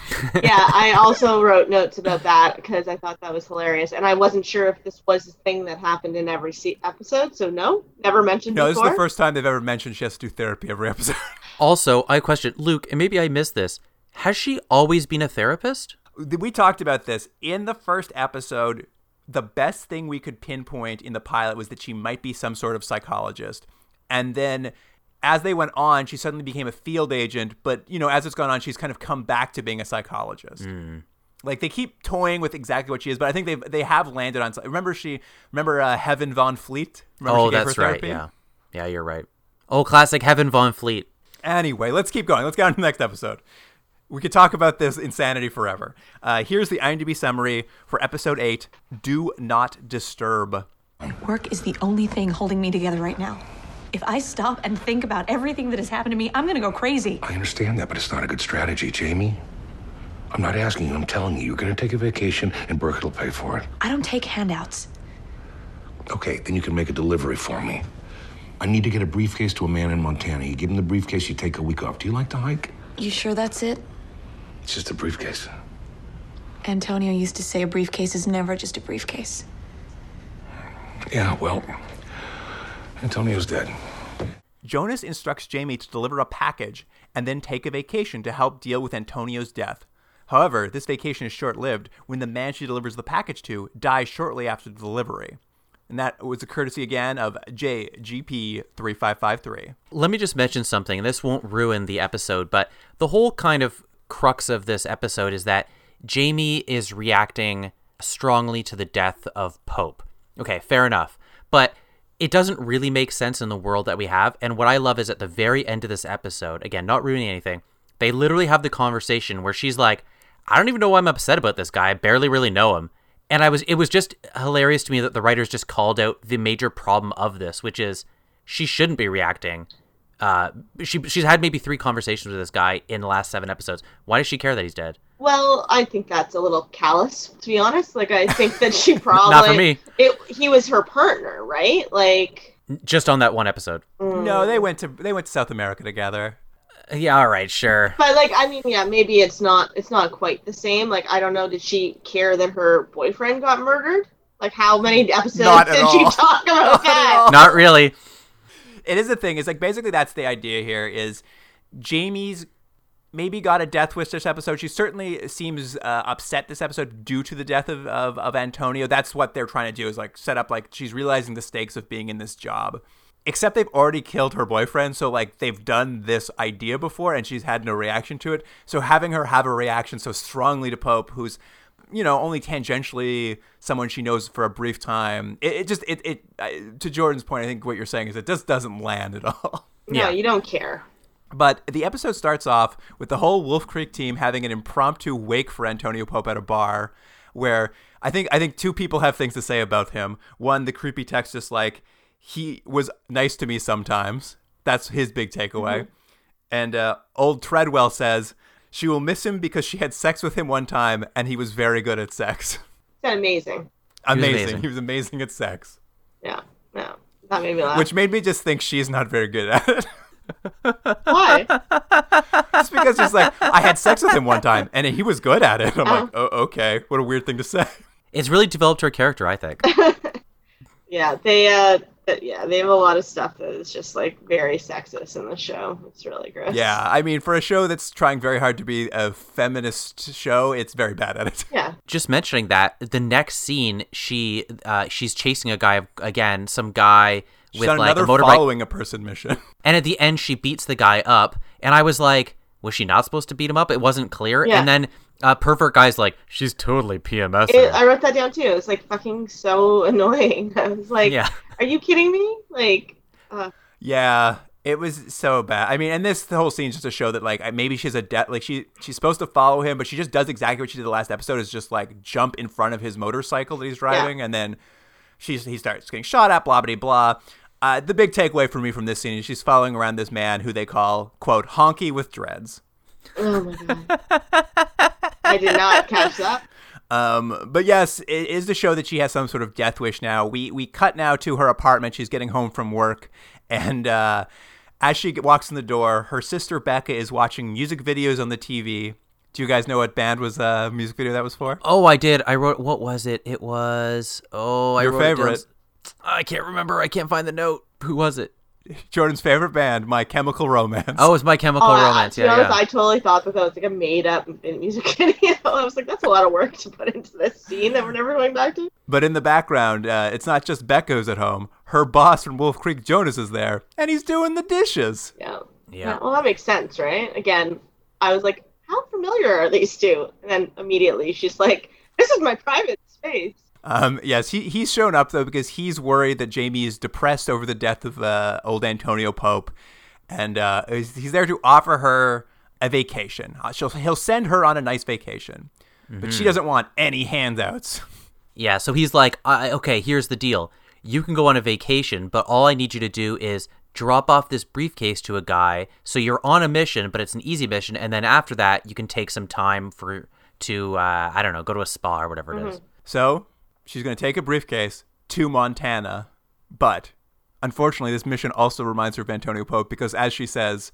Yeah, I also wrote notes about that because I thought that was hilarious. And I wasn't sure if this was a thing that happened in every episode, so never mentioned before. No, this is the first time they've ever mentioned she has to do therapy every episode. Also, I questioned, Luke, and maybe I missed this, has she always been a therapist? We talked about this. In the first episode, the best thing we could pinpoint in the pilot was that she might be some sort of psychologist. And then as they went on, she suddenly became a field agent. But, as it's gone on, she's kind of come back to being a psychologist. Mm. Like, they keep toying with exactly what she is. But I think they have landed on – remember Heaven Von Fleet? Remember she gave her therapy? Right. Yeah. Yeah, you're right. Oh, classic Heaven Von Fleet. Anyway, let's keep going. Let's get on to the next episode. We could talk about this insanity forever. Here's the IMDb summary for episode 8, Do Not Disturb. My work is the only thing holding me together right now. If I stop and think about everything that has happened to me, I'm going to go crazy. I understand that, but it's not a good strategy, Jamie. I'm not asking you. I'm telling you. You're going to take a vacation, and Burke will pay for it. I don't take handouts. Okay, then you can make a delivery for me. I need to get a briefcase to a man in Montana. You give him the briefcase, you take a week off. Do you like to hike? You sure that's it? It's just a briefcase. Antonio used to say a briefcase is never just a briefcase. Yeah, well... Antonio's dead. Jonas instructs Jamie to deliver a package and then take a vacation to help deal with Antonio's death. However, this vacation is short-lived when the man she delivers the package to dies shortly after the delivery. And that was a courtesy again of JGP3553. Let me just mention something, and this won't ruin the episode, but the whole kind of crux of this episode is that Jamie is reacting strongly to the death of Pope. Okay, fair enough. But... it doesn't really make sense in the world that we have. And what I love is at the very end of this episode, again, not ruining anything, they literally have the conversation where she's like, I don't even know why I'm upset about this guy. I barely really know him. And it was just hilarious to me that the writers just called out the major problem of this, which is she shouldn't be reacting. She's had maybe 3 conversations with this guy in the last 7 episodes. Why does she care that he's dead? Well, I think that's a little callous, to be honest. Like, I think that she probably... Not for me. He was her partner, right? Like... Just on that one episode. Mm. No, they went to South America together. Yeah, all right, sure. But, like, I mean, yeah, maybe it's not quite the same. Like, I don't know, did she care that her boyfriend got murdered? Like, how many episodes did she talk about that? Not really. It is the thing. It's like, basically that's the idea here is Jamie's maybe got a death wish this episode. She certainly seems upset this episode due to the death of Antonio. That's what they're trying to do is like set up like she's realizing the stakes of being in this job. Except they've already killed her boyfriend. So like they've done this idea before and she's had no reaction to it. So having her have a reaction so strongly to Pope, who's, only tangentially someone she knows for a brief time. It just, to Jordan's point, I think what you're saying is it just doesn't land at all. No, you don't care. But the episode starts off with the whole Wolf Creek team having an impromptu wake for Antonio Pope at a bar where I think 2 people have things to say about him. One, the creepy text just like, he was nice to me sometimes. That's his big takeaway. Mm-hmm. And old Treadwell says she will miss him because she had sex with him one time and he was very good at sex. That's amazing. He was amazing at sex. Yeah. No. That made me laugh. Which made me just think she's not very good at it. Why? It's because he's like, I had sex with him one time and he was good at it. I'm like, oh, okay, what a weird thing to say. It's really developed her character, I think. Yeah, they have a lot of stuff that is just like very sexist in the show. It's really gross. Yeah, I mean, for a show that's trying very hard to be a feminist show, it's very bad at it. Yeah. Just mentioning that, the next scene, she's chasing a guy again, some guy. She's on like another a motorbike. Following a person mission. And at the end, she beats the guy up. And I was like, was she not supposed to beat him up? It wasn't clear. Yeah. And then pervert guy's like, she's totally PMS. I wrote that down, too. It's like fucking so annoying. I was like, yeah. Are you kidding me? Like, yeah, it was so bad. I mean, and the whole scene is just to show that, like, maybe she's a death. Like, she's supposed to follow him, but she just does exactly what she did the last episode is just, like, jump in front of his motorcycle that he's driving. Yeah. And then he starts getting shot at, blah, blah, blah. The big takeaway for me from this scene is she's following around this man who they call, quote, honky with dreads. Oh, my God. I did not catch that. But yes, it is to show that she has some sort of death wish now. We cut now to her apartment. She's getting home from work. And as she walks in the door, her sister Becca is watching music videos on the TV. Do you guys know what band was the music video that was for? Oh, I did. I wrote, what was it? It was, your favorite. I can't remember. I can't find the note. Who was it? Jordan's favorite band, My Chemical Romance. Oh, it was My Chemical Romance. To be honest, I totally thought that was like a made-up music video. I was like, that's a lot of work to put into this scene that we're never going back to. But in the background, it's not just Becca who's at home. Her boss from Wolf Creek, Jonas, is there, and he's doing the dishes. Yeah. Well, that makes sense, right? Again, I was like, how familiar are these two? And then immediately she's like, this is my private space. Yes, he's shown up, though, because he's worried that Jamie is depressed over the death of old Antonio Pope. And he's there to offer her a vacation. He'll send her on a nice vacation. Mm-hmm. But she doesn't want any handouts. Yeah, so he's like, okay, here's the deal. You can go on a vacation, but all I need you to do is drop off this briefcase to a guy. So you're on a mission, but it's an easy mission. And then after that, you can take some time to go to a spa or whatever it is. So she's going to take a briefcase to Montana, but unfortunately, this mission also reminds her of Antonio Pope because, as she says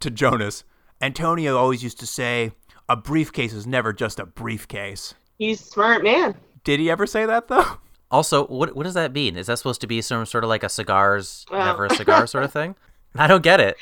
to Jonas, Antonio always used to say, a briefcase is never just a briefcase. He's a smart man. Did he ever say that, though? Also, what does that mean? Is that supposed to be some sort of like a cigars, never a cigar sort of thing? I don't get it.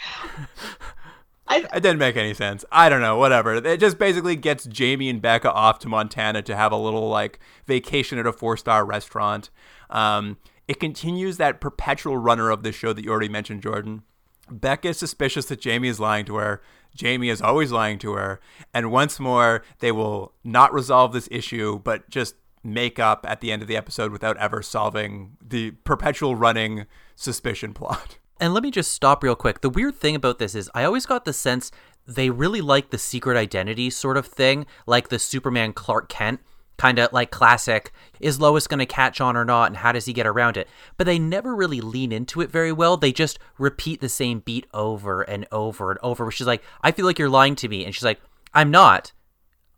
It didn't make any sense. I don't know. Whatever. It just basically gets Jamie and Becca off to Montana to have a little like vacation at a 4-star restaurant. It continues that perpetual runner of the show that you already mentioned, Jordan. Becca is suspicious that Jamie is lying to her. Jamie is always lying to her. And once more, they will not resolve this issue, but just make up at the end of the episode without ever solving the perpetual running suspicion plot. And let me just stop real quick. The weird thing about this is I always got the sense they really like the secret identity sort of thing, like the Superman Clark Kent, kind of like classic, is Lois going to catch on or not, and how does he get around it? But they never really lean into it very well. They just repeat the same beat over and over and over, where she's like, I feel like you're lying to me. And she's like, I'm not.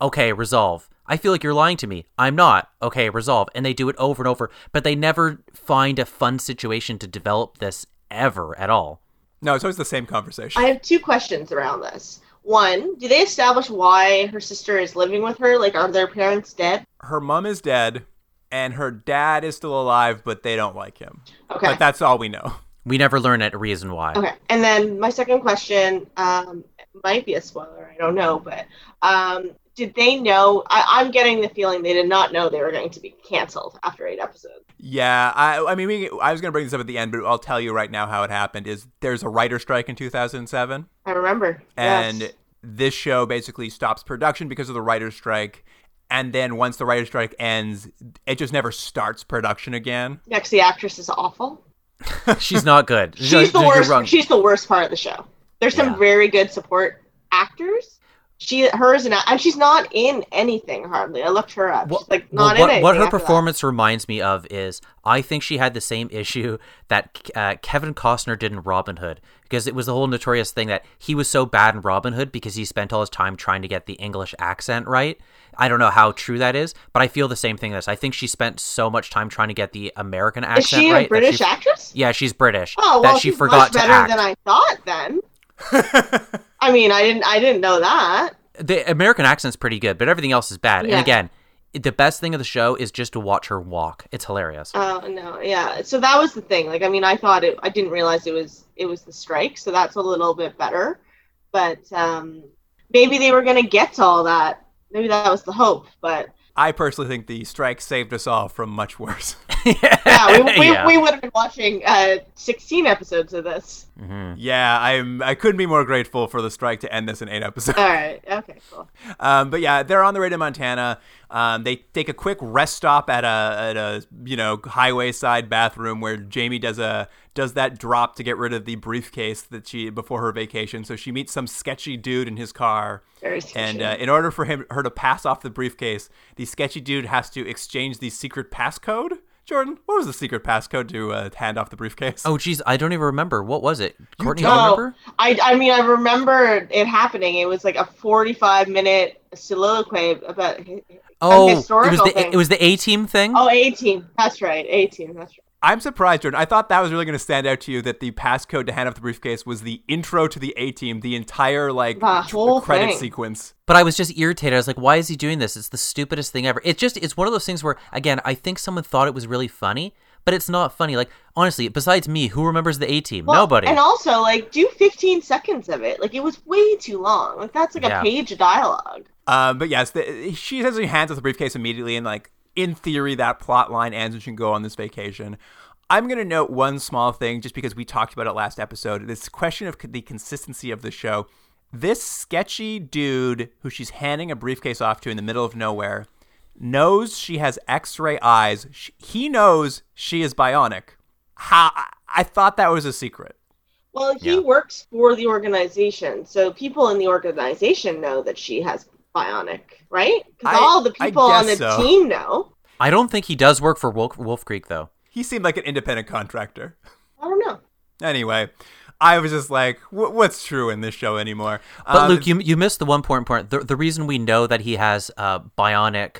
Okay, resolve. I feel like you're lying to me. I'm not. Okay, resolve. And they do it over and over, but they never find a fun situation to develop this ever at all. No, it's always the same conversation. I have two questions around this. One, do they establish why her sister is living with her? Like, are their parents dead? Her mom is dead, and her dad is still alive, but they don't like him. Okay. But that's all we know. We never learn a reason why. Okay. And then my second question, might be a spoiler, I don't know, but did they know? I'm getting the feeling they did not know they were going to be canceled after 8 episodes. Yeah, I was going to bring this up at the end, but I'll tell you right now how it happened. Is there's a writer strike in 2007. I remember. And This show basically stops production because of the writer's strike. And then once the writer's strike ends, it just never starts production again. Next, the actress is awful. She's not good. She's the worst. She's the worst part of the show. There's some very good support actors. And she's not in anything hardly. I looked her up. She's like not in anything. What her performance reminds me of is I think she had the same issue that Kevin Costner did in Robin Hood, because it was the whole notorious thing that he was so bad in Robin Hood because he spent all his time trying to get the English accent right. I don't know how true that is, but I feel the same thing. I think she spent so much time trying to get the American accent right. Is she a British actress? Yeah, she's British. Oh, well, she's much better than I thought then. I mean, I didn't know that. The American accent's pretty good, but everything else is bad. Yeah. And again, the best thing of the show is just to watch her walk. It's hilarious. Oh, no. Yeah. So that was the thing. Like, I mean, I didn't realize it was the strike. So that's a little bit better. But maybe they were going to get to all that. Maybe that was the hope. But I personally think the strike saved us all from much worse. Yeah, we would have been watching 16 episodes of this. Mm-hmm. Yeah, I couldn't be more grateful for the strike to end this in 8 episodes. All right, okay, cool. But yeah, they're on the way to Montana. They take a quick rest stop at a highway side bathroom where Jamie does that drop to get rid of the briefcase that she before her vacation. So she meets some sketchy dude in his car. Very sketchy. And in order for her to pass off the briefcase, the sketchy dude has to exchange the secret passcode Jordan, what was the secret passcode to hand off the briefcase? Oh, geez, I don't even remember. What was it? Courtney, you remember? I mean, I remember it happening. It was like a 45-minute soliloquy about a historical thing. It was the A-Team thing? Oh, A-Team. That's right. A-Team. That's right. I'm surprised, Jordan. I thought that was really going to stand out to you, that the passcode to hand off the briefcase was the intro to the A-Team, the entire, like, whole credit sequence. But I was just irritated. I was like, why is he doing this? It's the stupidest thing ever. It's one of those things where, again, I think someone thought it was really funny, but it's not funny. Like, honestly, besides me, who remembers the A-Team? Well, nobody. And also, like, do 15 seconds of it. Like, it was way too long. Like, that's like a page of dialogue. But yes, she essentially hands off the briefcase immediately and, like, in theory, that plot line ends and she can go on this vacation. I'm going to note one small thing just because we talked about it last episode. This question of the consistency of the show. This sketchy dude who she's handing a briefcase off to in the middle of nowhere knows she has X-ray eyes. He knows she is bionic. I thought that was a secret. Well, he works for the organization. So people in the organization know that she has bionic, right? Because all the people on the team know. I don't think he does work for Wolf Creek, though. He seemed like an independent contractor. I don't know. Anyway, I was just like, what's true in this show anymore? But Luke, you missed the one important part. The reason we know that he has bionic,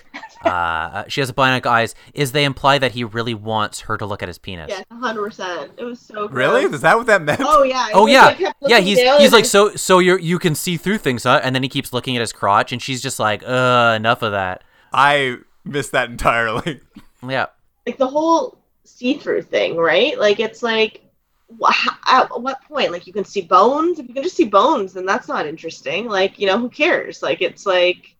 she has bionic eyes, is they imply that he really wants her to look at his penis. Yeah, 100%. It was so gross. Really? Is that what that meant? Oh yeah. Oh yeah. Yeah. He's like, so you can see through things, huh? And then he keeps looking at his crotch, and she's just like, enough of that. I missed that entirely. Yeah. Like the whole see-through thing, right? Like it's like, at what point? Like you can see bones? If you can just see bones, then that's not interesting. Like, you know, who cares? Like it's like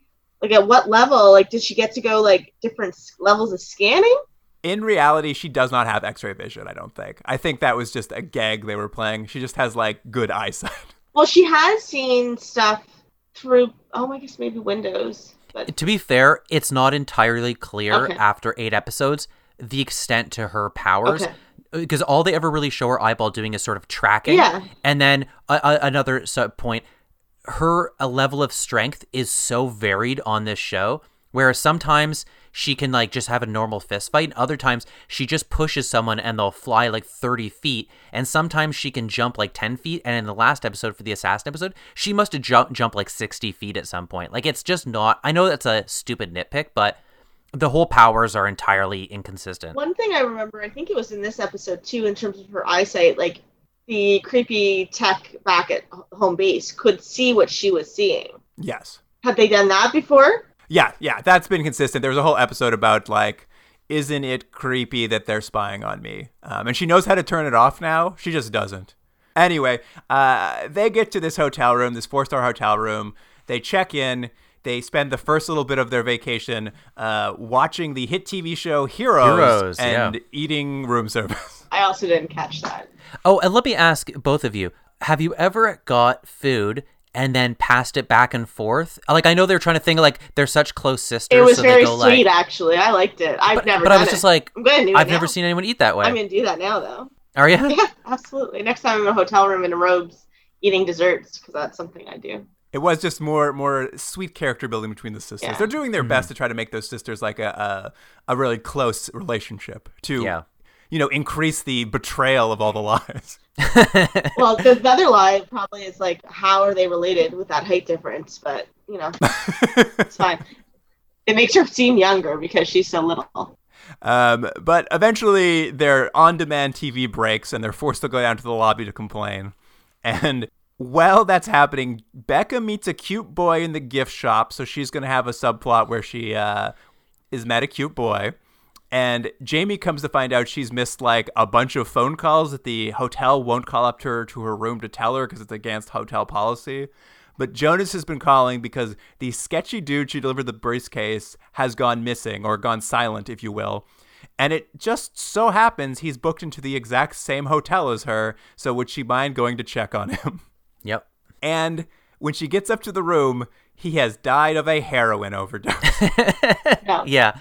at what level? Like did she get to go like different levels of scanning? In reality, she does not have X-ray vision, I don't think. I think that was just a gag they were playing. She just has like good eyesight. Well, she has seen stuff through, I guess maybe windows. But to be fair, it's not entirely clear after 8 episodes the extent to her powers. Okay. Because all they ever really show her eyeball doing is sort of tracking. Yeah. And then another point, her level of strength is so varied on this show, whereas sometimes she can like just have a normal fist fight. Other times she just pushes someone and they'll fly like 30 feet. And sometimes she can jump like 10 feet. And in the last episode for the assassin episode, she must have jumped like 60 feet at some point. Like it's just not, I know that's a stupid nitpick, but the whole powers are entirely inconsistent. One thing I remember, I think it was in this episode too, in terms of her eyesight, like the creepy tech back at home base could see what she was seeing. Yes. Had they done that before? Yeah, that's been consistent. There was a whole episode about like, isn't it creepy that they're spying on me? And she knows how to turn it off now. She just doesn't. Anyway, they get to this hotel room, this 4-star hotel room. They check in. They spend the first little bit of their vacation watching the hit TV show Heroes and eating room service. I also didn't catch that. Oh, and let me ask both of you, have you ever got food and then passed it back and forth? Like, I know they're trying to think, like, they're such close sisters. It was very sweet, actually. I liked it. I've never seen anyone eat that way. I'm going to do that now, though. Are you? Yeah, absolutely. Next time I'm in a hotel room in robes eating desserts, because that's something I do. It was just more sweet character building between the sisters. Yeah. They're doing their best to try to make those sisters like a really close relationship to, increase the betrayal of all the lies. Well, the other lie probably is like, how are they related with that height difference? But, it's fine. It makes her seem younger because she's so little. But eventually their on-demand TV breaks and they're forced to go down to the lobby to complain. And while that's happening, Becca meets a cute boy in the gift shop, so she's going to have a subplot where she is met a cute boy. And Jamie comes to find out she's missed, like, a bunch of phone calls that the hotel won't call up to her room to tell her because it's against hotel policy. But Jonas has been calling because the sketchy dude she delivered the briefcase has gone missing, or gone silent, if you will. And it just so happens he's booked into the exact same hotel as her, so would she mind going to check on him? Yep. And when she gets up to the room, he has died of a heroin overdose. Yeah.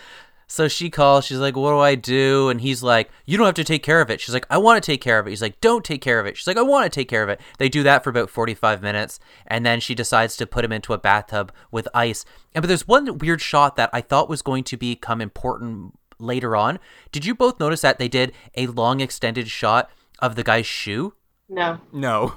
So she calls. She's like, what do I do? And he's like, you don't have to take care of it. She's like, I want to take care of it. He's like, don't take care of it. She's like, I want to take care of it. They do that for about 45 minutes. And then she decides to put him into a bathtub with ice. But there's one weird shot that I thought was going to become important later on. Did you both notice that they did a long extended shot of the guy's shoe? No.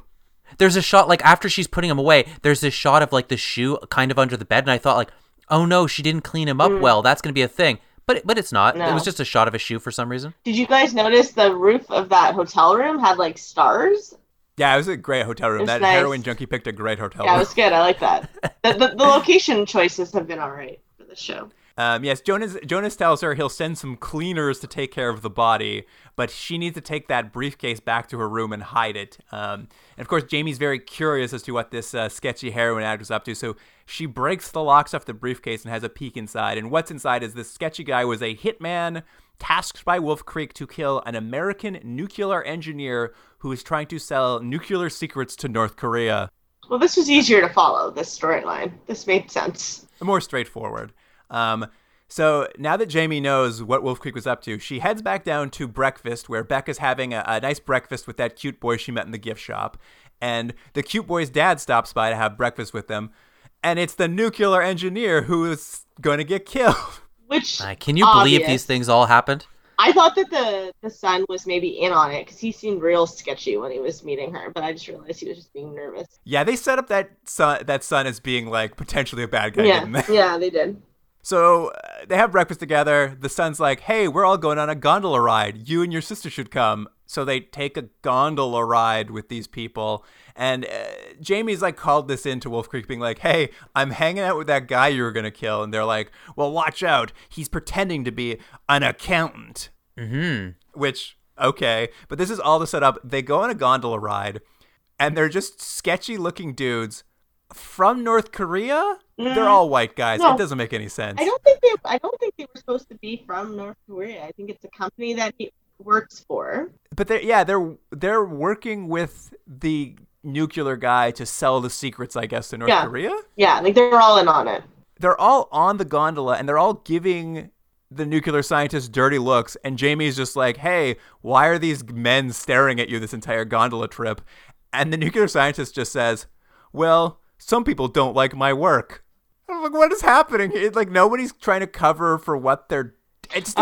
There's a shot, like, after she's putting him away, there's this shot of, like, the shoe kind of under the bed, and I thought, like, oh, no, she didn't clean him up well. That's going to be a thing. But it's not. No. It was just a shot of a shoe for some reason. Did you guys notice the roof of that hotel room had, like, stars? Yeah, it was a great hotel room. That nice. Heroin junkie picked a great hotel room. Yeah, it was good. I like that. The location choices have been all right for the show. Yes, Jonas tells her he'll send some cleaners to take care of the body, but she needs to take that briefcase back to her room and hide it. And of course, Jamie's very curious as to what this sketchy heroin addict was up to, so she breaks the locks off the briefcase and has a peek inside. And what's inside is this sketchy guy was a hitman tasked by Wolf Creek to kill an American nuclear engineer who is trying to sell nuclear secrets to North Korea. Well, this was easier to follow, this storyline. This made sense. More straightforward. So now that Jamie knows what Wolf Creek was up to, she heads back down to breakfast where Becca's having a nice breakfast with that cute boy she met in the gift shop. And the cute boy's dad stops by to have breakfast with them. And it's the nuclear engineer who is going to get killed. Which can you believe these things all happened? I thought that the son was maybe in on it because he seemed real sketchy when he was meeting her, but I just realized he was just being nervous. Yeah, they set up that son as being like potentially a bad guy, didn't they? Yeah, they did. So they have breakfast together. The son's like, hey, we're all going on a gondola ride. You and your sister should come. So they take a gondola ride with these people. And Jamie's like called this into Wolf Creek being like, hey, I'm hanging out with that guy you were going to kill. And they're like, well, watch out. He's pretending to be an accountant. Mm-hmm. Which, okay. But this is all to set up. They go on a gondola ride and they're just sketchy looking dudes from North Korea. They're all white guys. No, it doesn't make any sense. I don't think they were supposed to be from North Korea. I think it's a company that he works for. But they're working with the nuclear guy to sell the secrets, I guess, to North Korea. Yeah, like they're all in on it. They're all on the gondola and they're all giving the nuclear scientist dirty looks, and Jamie's just like, "Hey, why are these men staring at you this entire gondola trip?" And the nuclear scientist just says, "Well, some people don't like my work." I'm like, what is happening? It's like nobody's trying to cover for what they're... that's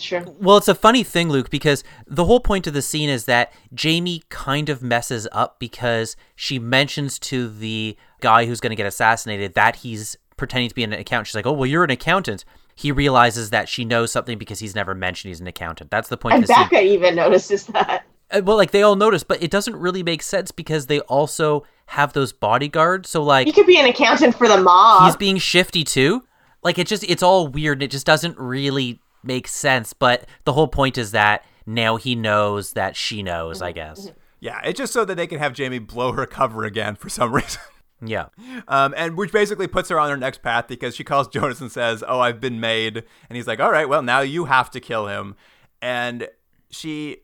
true. Well, it's a funny thing, Luke, because the whole point of the scene is that Jamie kind of messes up because she mentions to the guy who's going to get assassinated that he's pretending to be an accountant. She's like, oh, well, you're an accountant. He realizes that she knows something because he's never mentioned he's an accountant. That's the point of the scene. And Becca even notices that. Well, like, they all notice, but it doesn't really make sense because they also have those bodyguards. So, like... He could be an accountant for the mob. He's being shifty, too. Like, it just... It's all weird, and it just doesn't really make sense. But the whole point is that now he knows that she knows, I guess. Yeah, it's just so that they can have Jamie blow her cover again for some reason. Yeah. And which basically puts her on her next path because she calls Jonas and says, oh, I've been made. And he's like, all right, well, now you have to kill him. And she...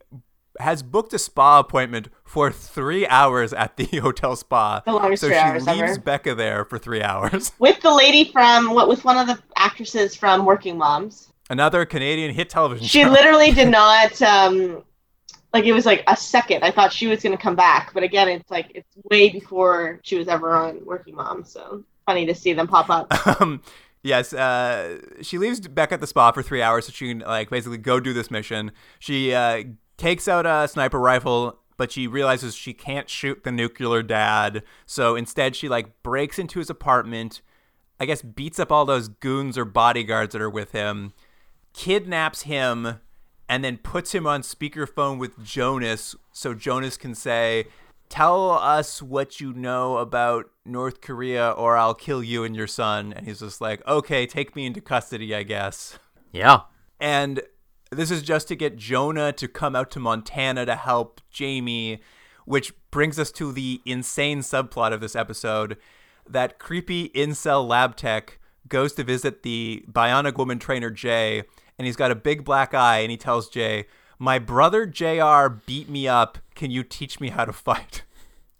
has booked a spa appointment for 3 hours at the hotel spa. The longest 3 hours ever. So she leaves Becca there for 3 hours. With the lady from, with one of the actresses from Working Moms. Another Canadian hit television show. She literally did not, it was like a second. I thought she was going to come back. But again, it's like, it's way before she was ever on Working Moms. So funny to see them pop up. Yes, she leaves Becca at the spa for 3 hours so she can, basically go do this mission. She, takes out a sniper rifle, but she realizes she can't shoot the nuclear dad. So instead, she breaks into his apartment, I guess beats up all those goons or bodyguards that are with him, kidnaps him, and then puts him on speakerphone with Jonas so Jonas can say, tell us what you know about North Korea or I'll kill you and your son. And he's just like, okay, take me into custody, I guess. Yeah. And... this is just to get Jonah to come out to Montana to help Jamie, which brings us to the insane subplot of this episode. That creepy incel lab tech goes to visit the Bionic Woman trainer, Jay, and he's got a big black eye, and he tells Jay, my brother JR beat me up. Can you teach me how to fight?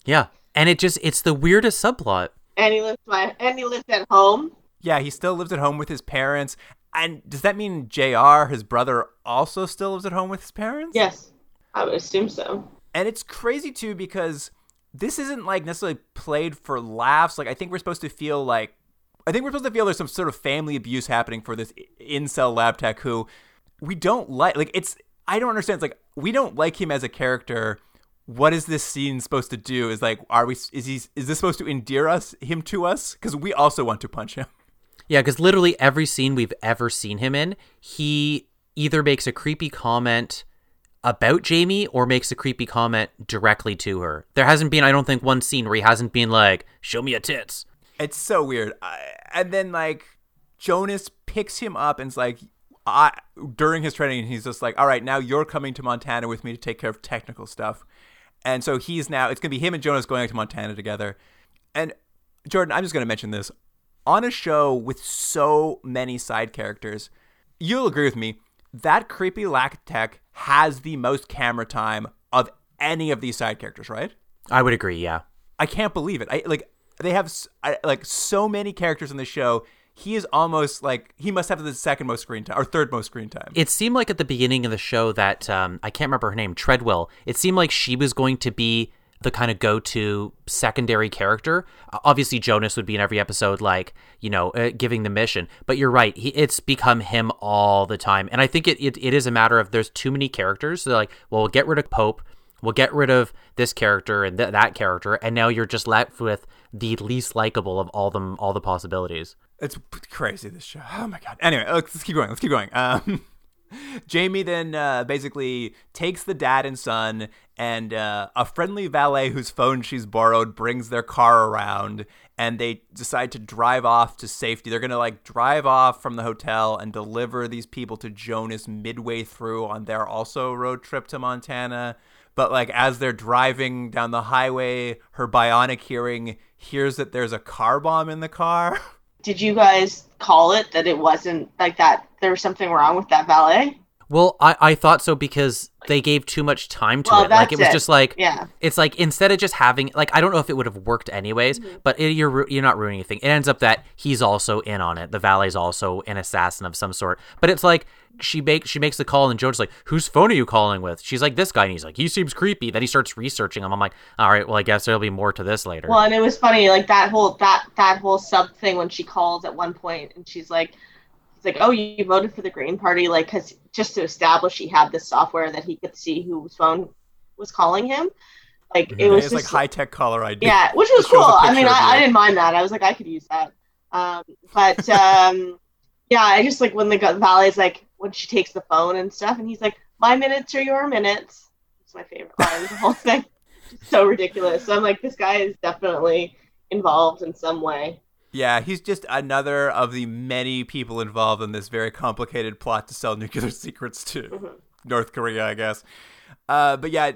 Yeah, and it's the weirdest subplot. And he lives at home. Yeah, he still lives at home with his parents. And does that mean JR, his brother, also still lives at home with his parents? Yes, I would assume so. And it's crazy, too, because this isn't, necessarily played for laughs. I think we're supposed to feel there's some sort of family abuse happening for this incel lab tech who we don't like it's, I don't understand. It's like, we don't like him as a character. What is this scene supposed to do? Is like, is this supposed to endear him to us? Because we also want to punch him. Yeah, because literally every scene we've ever seen him in, he either makes a creepy comment about Jamie or makes a creepy comment directly to her. There hasn't been, I don't think, one scene where he hasn't been like, show me your tits. It's so weird. And then like Jonas picks him up and is like, during his training, he's just like, all right, now you're coming to Montana with me to take care of technical stuff. And so he's now, it's going to be him and Jonas going out to Montana together. And Jordan, I'm just going to mention this. On a show with so many side characters, you'll agree with me, that creepy lack tech has the most camera time of any of these side characters, right? I would agree, yeah. I can't believe it. They have so many characters in the show. He is almost like, he must have the second most screen time or third most screen time. It seemed like at the beginning of the show that, I can't remember her name, Treadwell, it seemed like she was going to be the kind of go-to secondary character. Obviously, Jonas would be in every episode, like, you know, giving the mission. But you're right. It's become him all the time. And I think it is a matter of there's too many characters. So they're like, well, we'll get rid of Pope. We'll get rid of this character and that character. And now you're just left with the least likable of all the possibilities. It's crazy, this show. Oh, my God. Anyway, let's keep going. Jamie then basically takes the dad and son and a friendly valet whose phone she's borrowed brings their car around, and they decide to drive off to safety. They're going to like drive off from the hotel and deliver these people to Jonas midway through on their also road trip to Montana. But like as they're driving down the highway, her bionic hearing hears that there's a car bomb in the car. Did you guys call it that it wasn't like that? There was something wrong with that valet? Well, I thought so because they gave too much time to it. Like, it was just like, yeah. It's like, instead of just having, like, I don't know if it would have worked anyways, mm-hmm. but you're not ruining anything. It ends up that he's also in on it. The valet's also an assassin of some sort. But it's like, she makes the call and Joe's like, whose phone are you calling with? She's like, this guy. And he's like, he seems creepy. Then he starts researching him. I'm like, all right, well, I guess there'll be more to this later. Well, and it was funny, like, that whole sub thing when she calls at one point and she's like, it's like, oh, you voted for the Green Party, like, because just to establish he had this software that he could see whose phone was calling him. Like, mm-hmm. It was just, like, high-tech caller ID. Yeah, which was cool. I mean, I didn't mind that. I was like, I could use that. Yeah, I just, like, when the valet's, like, when she takes the phone and stuff, and he's like, my minutes are your minutes. It's my favorite line of the whole thing. It's so ridiculous. So I'm like, this guy is definitely involved in some way. Yeah, he's just another of the many people involved in this very complicated plot to sell nuclear secrets to mm-hmm. North Korea, I guess. But yeah,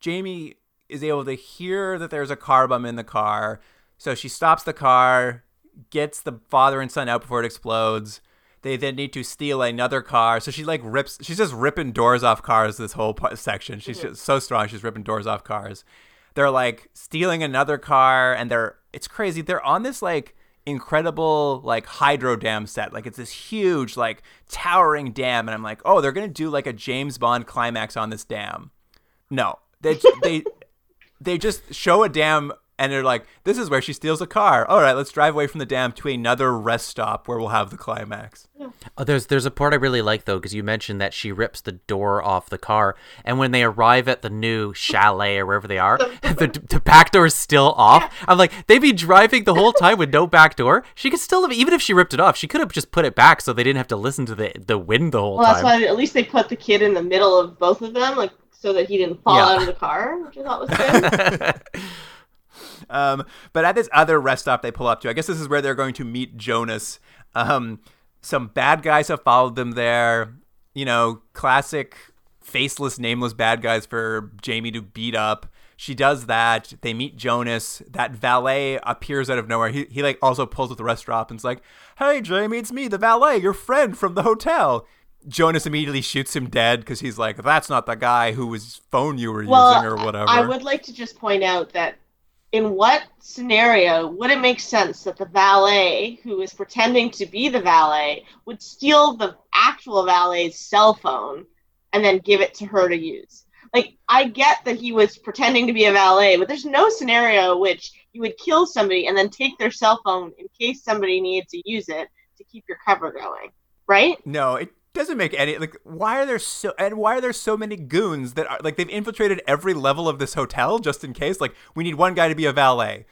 Jamie is able to hear that there's a car bomb in the car. So she stops the car, gets the father and son out before it explodes. They then need to steal another car. So she like rips, she's just ripping doors off cars this whole section. She's mm-hmm. just so strong. She's ripping doors off cars. They're like stealing another car and it's crazy. They're on this like incredible like hydro dam set. Like it's this huge like towering dam. And I'm like, oh, they're going to do like a James Bond climax on this dam. No, they just show a dam and they're like, this is where she steals a car. All right, let's drive away from the dam to another rest stop where we'll have the climax. Yeah. Oh, there's a part I really like, though, because you mentioned that she rips the door off the car. And when they arrive at the new chalet or wherever they are, the back door is still off. Yeah. I'm like, they'd be driving the whole time with no back door. She could still have, even if she ripped it off, she could have just put it back so they didn't have to listen to the wind the whole time. That's why at least they put the kid in the middle of both of them, like so that he didn't fall out of the car, which I thought was good. But at this other rest stop they pull up to, I guess this is where they're going to meet Jonas. Some bad guys have followed them there. You know, classic faceless, nameless bad guys for Jamie to beat up. She does that. They meet Jonas. That valet appears out of nowhere. He like also pulls up the rest stop and's like, hey, Jamie, it's me, the valet, your friend from the hotel. Jonas immediately shoots him dead because he's like, that's not the guy whose phone you were using or whatever. I would like to just point out that in what scenario would it make sense that the valet, who is pretending to be the valet, would steal the actual valet's cell phone and then give it to her to use? Like, I get that he was pretending to be a valet, but there's no scenario in which you would kill somebody and then take their cell phone in case somebody needed to use it to keep your cover going, right? No, it doesn't make any, like, why are there so many goons that are, like, they've infiltrated every level of this hotel just in case? Like, we need one guy to be a valet.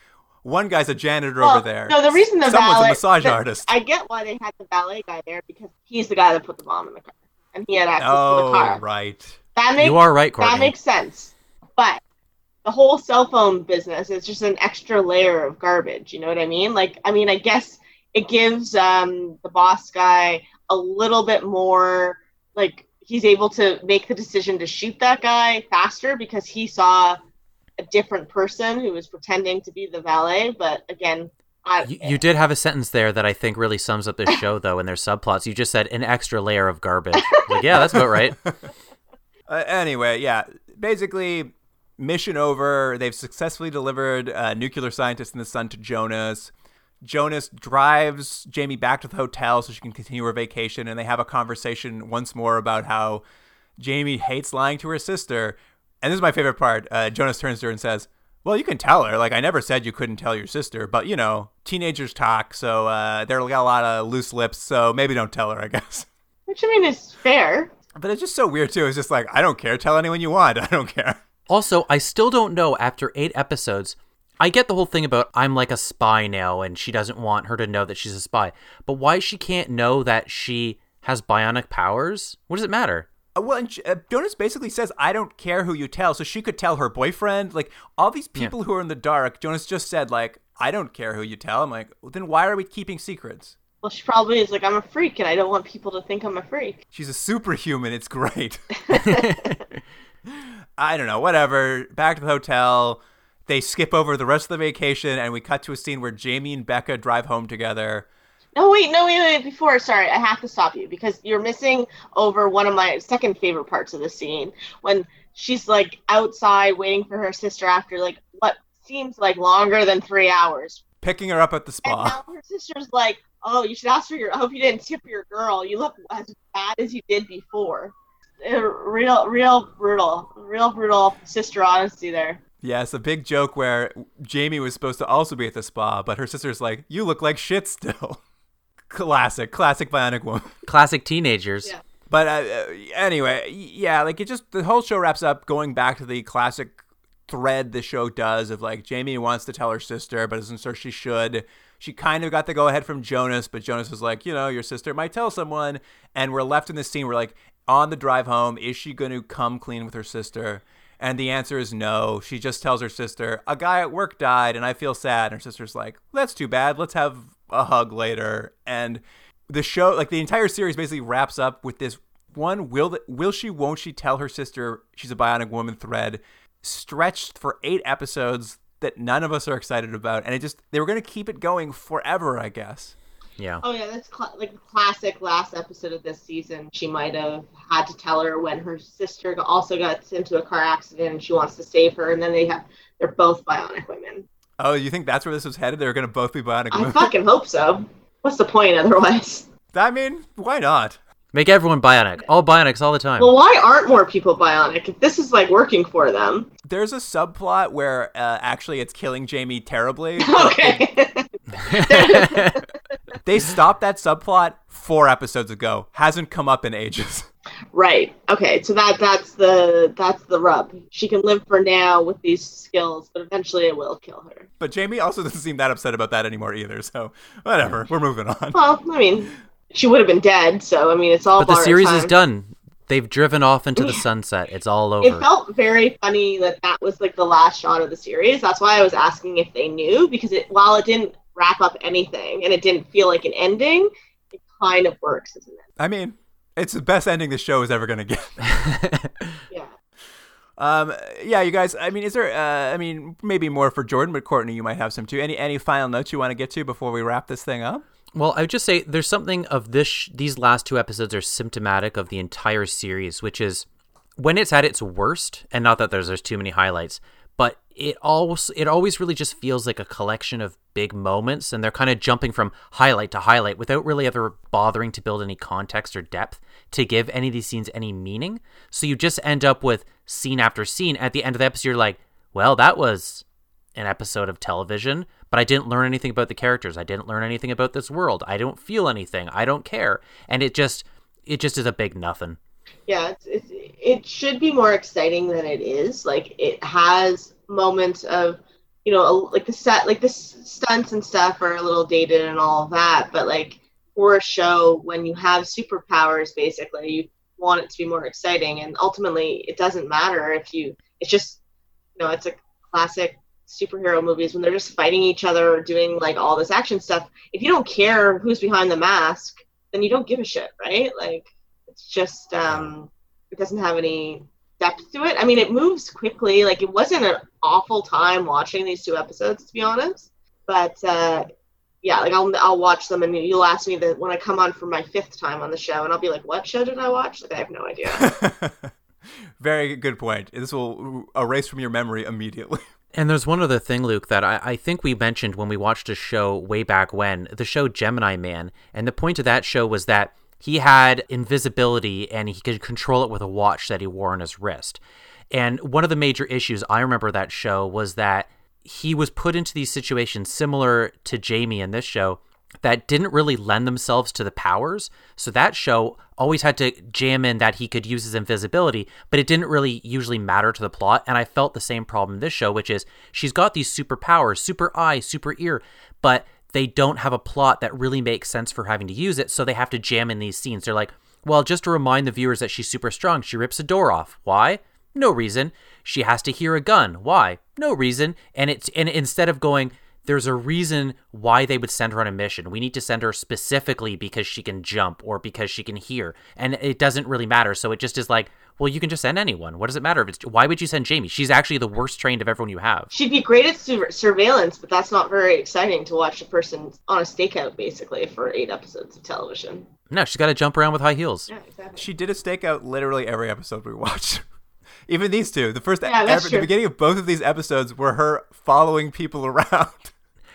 One guy's a janitor over there. No, the reason the someone's valet, a massage artist. I get why they had the valet guy there, because he's the guy that put the bomb in the car, and he had access to the car. Oh, right. You are right, Courtney. That makes sense. But the whole cell phone business is just an extra layer of garbage. You know what I mean? Like, I mean, I guess it gives the boss guy a little bit more. Like, he's able to make the decision to shoot that guy faster because he saw a different person who was pretending to be the valet. But again, you did have a sentence there that I think really sums up this show, though, and their subplots. You just said an extra layer of garbage. Like, yeah, that's about right. Anyway, yeah, basically mission over. They've successfully delivered nuclear scientist in the sun to Jonas. Jonas drives Jamie back to the hotel so she can continue her vacation, and they have a conversation once more about how Jamie hates lying to her sister. And this is my favorite part. Jonas turns to her and says, well, you can tell her. Like, I never said you couldn't tell your sister. But, you know, teenagers talk, so they've got a lot of loose lips. So maybe don't tell her, I guess. Which, I mean, is fair. But it's just so weird, too. It's just like, I don't care. Tell anyone you want. I don't care. Also, I still don't know, after 8 episodes, I get the whole thing about I'm like a spy now and she doesn't want her to know that she's a spy. But why she can't know that she has bionic powers? What does it matter? Well, and Jonas basically says, I don't care who you tell. So she could tell her boyfriend. Like, all these people who are in the dark, Jonas just said, like, I don't care who you tell. I'm like, well, then why are we keeping secrets? Well, she probably is like, I'm a freak, and I don't want people to think I'm a freak. She's a superhuman. It's great. I don't know. Whatever. Back to the hotel. They skip over the rest of the vacation, and we cut to a scene where Jamie and Becca drive home together. No, wait. Before, sorry, I have to stop you because you're missing over one of my second favorite parts of the scene, when she's like outside waiting for her sister after like what seems like longer than 3 hours. Picking her up at the spa. And now her sister's like, oh, you should ask for your, I hope you didn't tip your girl. You look as bad as you did before. Real brutal sister honesty there. Yeah, it's a big joke where Jamie was supposed to also be at the spa, but her sister's like, you look like shit still. Classic Bionic Woman. Classic teenagers. Yeah. But anyway, yeah, like it just, the whole show wraps up going back to the classic thread the show does of like Jamie wants to tell her sister, but isn't sure she should. She kind of got the go ahead from Jonas, but Jonas was like, you know, your sister might tell someone. And we're left in this scene where like on the drive home, is she going to come clean with her sister? And the answer is no. She just tells her sister, a guy at work died and I feel sad. And her sister's like, that's too bad. Let's have a hug later. And the show, like the entire series basically wraps up with this one, won't she tell her sister she's a bionic woman thread stretched for 8 episodes that none of us are excited about. And it just, they were going to keep it going forever, I guess. Yeah. Oh yeah, that's like the classic last episode of this season. She might have had to tell her when her sister also got into a car accident and she wants to save her, and then they're both bionic women. Oh, you think that's where this was headed? They were going to both be bionic women? I fucking hope so. What's the point otherwise? I mean, why not? Make everyone bionic. All bionics all the time. Well, why aren't more people bionic if this is, like, working for them? There's a subplot where actually it's killing Jamie terribly. Okay. They stopped that subplot 4 episodes ago. Hasn't come up in ages. Right. Okay. So that's the rub. She can live for now with these skills, but eventually it will kill her. But Jamie also doesn't seem that upset about that anymore either. So whatever. We're moving on. Well, I mean, she would have been dead. So I mean, it's all. But the series is done. They've driven off into the sunset. It's all over. It felt very funny that was like the last shot of the series. That's why I was asking if they knew, because while it didn't wrap up anything and it didn't feel like an ending, it kind of works, isn't it? I mean, it's the best ending the show is ever going to get. Yeah. You guys, I mean, is there, maybe more for Jordan, but Courtney, you might have some too. Any final notes you want to get to before we wrap this thing up? Well, I would just say there's something of this, these last 2 episodes are symptomatic of the entire series, which is when it's at its worst, and not that there's too many highlights, but it always really just feels like a collection of big moments, and they're kind of jumping from highlight to highlight without really ever bothering to build any context or depth to give any of these scenes any meaning. So you just end up with scene after scene. At the end of the episode, you're like, well, that was an episode of television, but I didn't learn anything about the characters. I didn't learn anything about this world. I don't feel anything. I don't care. And it just it just is a big nothing. Yeah, it should be more exciting than it is. Like, it has moments of, you know, like the set, like the stunts and stuff are a little dated and all of that. But like for a show, when you have superpowers, basically, you want it to be more exciting. And ultimately, it doesn't matter if you. It's just, you know, it's a classic superhero movies when they're just fighting each other or doing like all this action stuff. If you don't care who's behind the mask, then you don't give a shit, right? Like. It's just, it doesn't have any depth to it. I mean, it moves quickly. Like, it wasn't an awful time watching these two episodes, to be honest. But, yeah, like, I'll watch them, and you'll ask me that when I come on for my fifth time on the show, and I'll be like, what show did I watch? Like, I have no idea. Very good point. This will erase from your memory immediately. And there's one other thing, Luke, that I think we mentioned when we watched a show way back when, the show Gemini Man. And the point of that show was that he had invisibility and he could control it with a watch that he wore on his wrist. And one of the major issues I remember that show was that he was put into these situations similar to Jamie in this show that didn't really lend themselves to the powers. So that show always had to jam in that he could use his invisibility, but it didn't really usually matter to the plot. And I felt the same problem in this show, which is she's got these superpowers, super eye, super ear, but they don't have a plot that really makes sense for having to use it, so they have to jam in these scenes. They're like, well, just to remind the viewers that she's super strong, she rips a door off. Why? No reason. She has to hear a gun. Why? No reason. And instead of going, there's a reason why they would send her on a mission. We need to send her specifically because she can jump or because she can hear. And it doesn't really matter. So it just is like, well, you can just send anyone. What does it matter? Why would you send Jamie? She's actually the worst trained of everyone you have. She'd be great at surveillance, but that's not very exciting to watch a person on a stakeout, basically, for 8 episodes of television. No, she's got to jump around with high heels. Yeah, exactly. She did a stakeout literally every episode we watched. Even these two. The first, the beginning of both of these episodes were her following people around.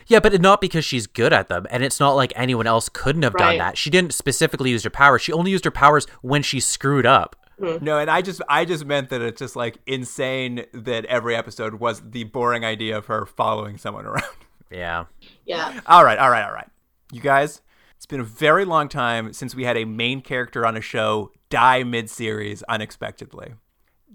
Yeah, but not because she's good at them, and it's not like anyone else couldn't have done that. She didn't specifically use her powers. She only used her powers when she screwed up. Mm-hmm. No, and I just meant that it's just like insane that every episode was the boring idea of her following someone around. Yeah. Yeah. All right. You guys, it's been a very long time since we had a main character on a show die mid-series unexpectedly.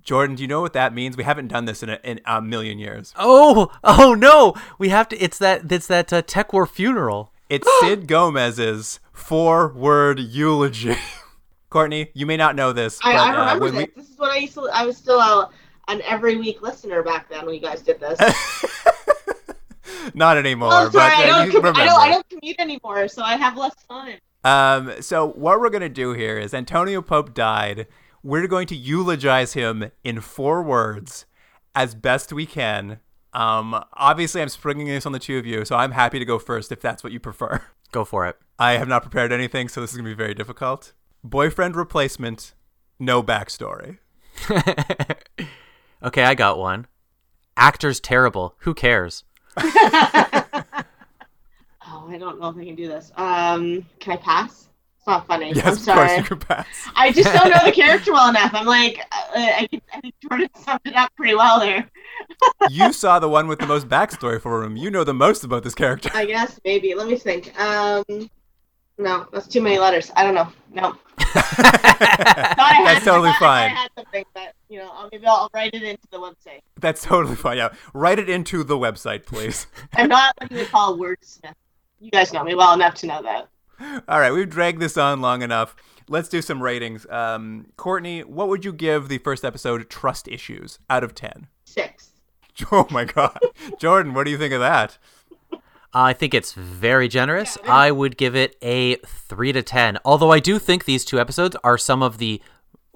Jordan, do you know what that means? We haven't done this in a million years. Oh no! We have to. It's that tech war funeral. It's Sid Gomez's 4-word eulogy. Courtney, you may not know this. I remember this. This is when I used to. I was still an every week listener back then when you guys did this. Not anymore. Oh, sorry, but I don't commute anymore, so I have less time. So what we're gonna do here is Antonio Pope died. We're going to eulogize him in 4 words as best we can. Obviously, I'm springing this on the two of you, so I'm happy to go first if that's what you prefer. Go for it. I have not prepared anything, so this is going to be very difficult. Boyfriend replacement, no backstory. Okay, I got one. Actor's terrible. Who cares? I don't know if I can do this. Can I pass? It's not funny. Yes, I'm sorry. Of course you can pass. I just don't know the character well enough. I'm like, I think Jordan summed it up pretty well there. You saw the one with the most backstory for him. You know the most about this character. I guess, maybe. Let me think. No, that's too many letters. I don't know. No. That's totally fine. I had something, but you know, maybe I'll write it into the website. That's totally fine. Yeah, write it into the website, please. I'm not what they call wordsmith. You guys know me well enough to know that. All right, we've dragged this on long enough. Let's do some ratings. Courtney, what would you give the first episode, Trust Issues, out of 10? 6. Oh, my God. Jordan, what do you think of that? I think it's very generous. Yeah, I would give it a 3 to 10, although I do think these two episodes are some of the,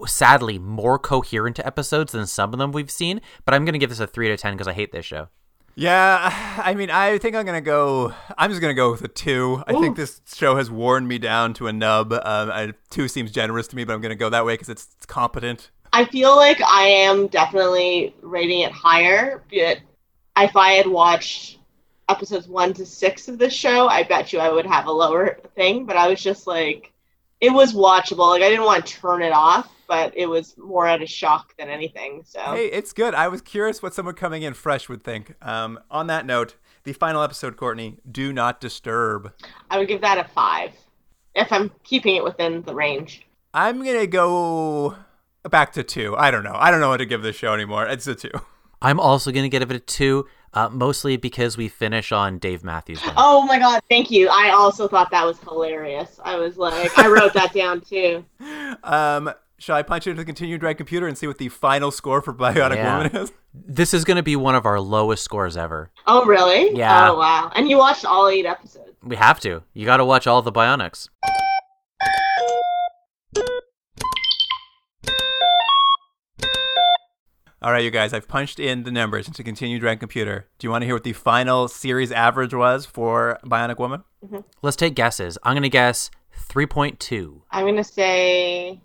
sadly, more coherent episodes than some of them we've seen, but I'm going to give this a 3 to 10 because I hate this show. Yeah, I mean, I think I'm just going to go with a 2. I think this show has worn me down to a nub. 2 seems generous to me, but I'm going to go that way because it's competent. I feel like I am definitely rating it higher, but if I had watched episodes 1 to 6 of this show, I bet you I would have a lower thing, but I was just like, it was watchable. Like, I didn't want to turn it off, but it was more out of shock than anything. So hey, it's good. I was curious what someone coming in fresh would think. On that note, the final episode, Courtney, Do Not Disturb. I would give that a 5, if I'm keeping it within the range. I'm going to go back to 2. I don't know. I don't know what to give this show anymore. It's a 2. I'm also going to give it a 2, mostly because we finish on Dave Matthews Band. Oh, my God. Thank you. I also thought that was hilarious. I was like, I wrote that down, too. Shall I punch into the Continuum Drag computer and see what the final score for Bionic Woman is? This is going to be one of our lowest scores ever. Oh, really? Yeah. Oh, wow. And you watched all 8 episodes. We have to. You got to watch all the Bionics. All right, you guys, I've punched in the numbers into Continuum Drag computer. Do you want to hear what the final series average was for Bionic Woman? Mm-hmm. Let's take guesses. I'm going to guess 3.2. I'm going to say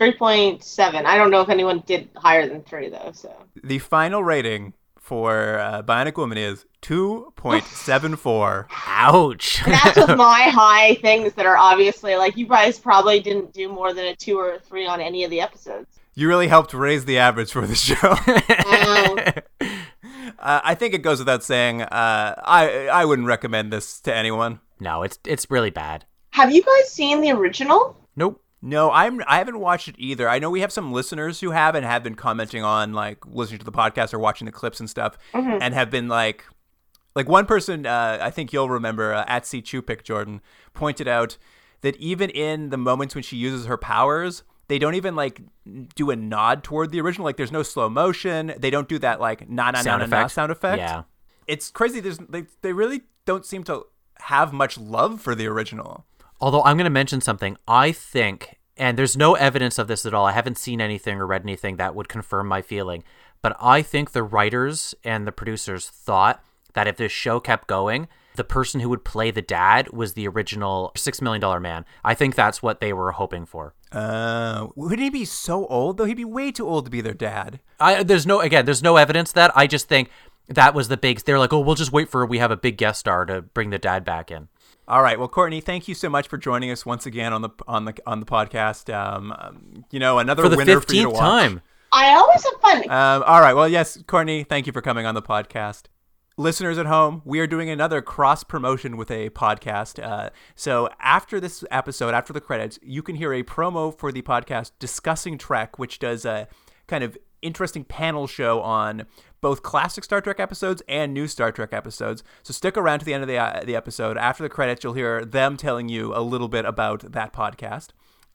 3.7. I don't know if anyone did higher than 3, though. So the final rating for Bionic Woman is 2.74. Ouch. And that's with my high things that are obviously, like, you guys probably didn't do more than a 2 or a 3 on any of the episodes. You really helped raise the average for the show. I think it goes without saying, I wouldn't recommend this to anyone. No, it's really bad. Have you guys seen the original? Nope. No, I haven't watched it either. I know we have some listeners who have and have been commenting on, like, listening to the podcast or watching the clips and stuff, mm-hmm. and have been like one person, I think you'll remember, at C. Chupik, Jordan, pointed out that even in the moments when she uses her powers, they don't even, like, do a nod toward the original. Like, there's no slow motion. They don't do that, like, na-na-na-na-na sound effect. Yeah. It's crazy. They really don't seem to have much love for the original. Although I'm going to mention something. I think, and there's no evidence of this at all. I haven't seen anything or read anything that would confirm my feeling. But I think the writers and the producers thought that if this show kept going, the person who would play the dad was the original $6 Million Man. I think that's what they were hoping for. Wouldn't he be so old, though? He'd be way too old to be their dad. There's no evidence of that. I just think that was the big... They're like, oh, we'll just wait for... We have a big guest star to bring the dad back in. All right. Well, Courtney, thank you so much for joining us once again on the podcast. Another winner for you to watch. For the 15th time. I always have fun. All right. Well, yes, Courtney, thank you for coming on the podcast. Listeners at home, we are doing another cross-promotion with a podcast. So after this episode, after the credits, you can hear a promo for the podcast Discussing Trek, which does a kind of interesting panel show on both classic Star Trek episodes and new Star Trek episodes. So stick around to the end of the episode. After the credits, you'll hear them telling you a little bit about that podcast.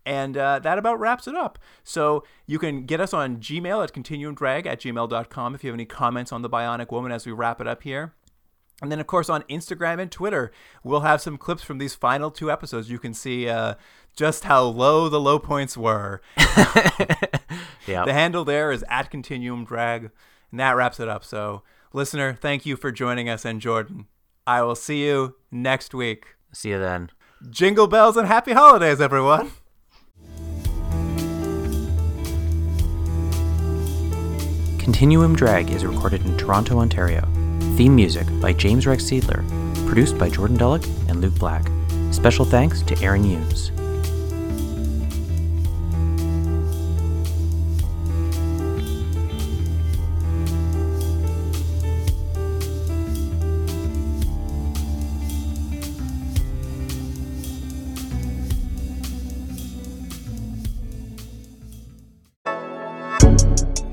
And that about wraps it up. So you can get us on Gmail at continuumdrag@gmail.com if you have any comments on the Bionic Woman as we wrap it up here. And then, of course, on Instagram and Twitter, we'll have some clips from these final 2 episodes. You can see just how low the low points were. Yeah. The handle there is @continuumdrag. And that wraps it up. So, listener, thank you for joining us. And Jordan, I will see you next week. See you then. Jingle bells and happy holidays, everyone. Continuum Drag is recorded in Toronto, Ontario. Theme music by James Rex Seidler. Produced by Jordan Dullock and Luke Black. Special thanks to Aaron Hughes.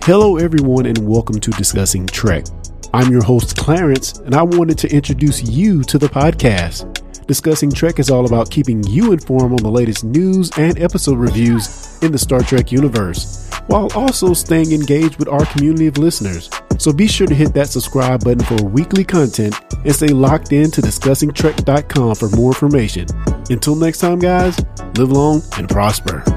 Hello everyone and welcome to Discussing Trek. I'm your host Clarence and I wanted to introduce you to the podcast. Discussing Trek is all about keeping you informed on the latest news and episode reviews in the Star Trek universe, while also staying engaged with our community of listeners. So be sure to hit that subscribe button for weekly content and stay locked in to DiscussingTrek.com for more information. Until next time guys, live long and prosper.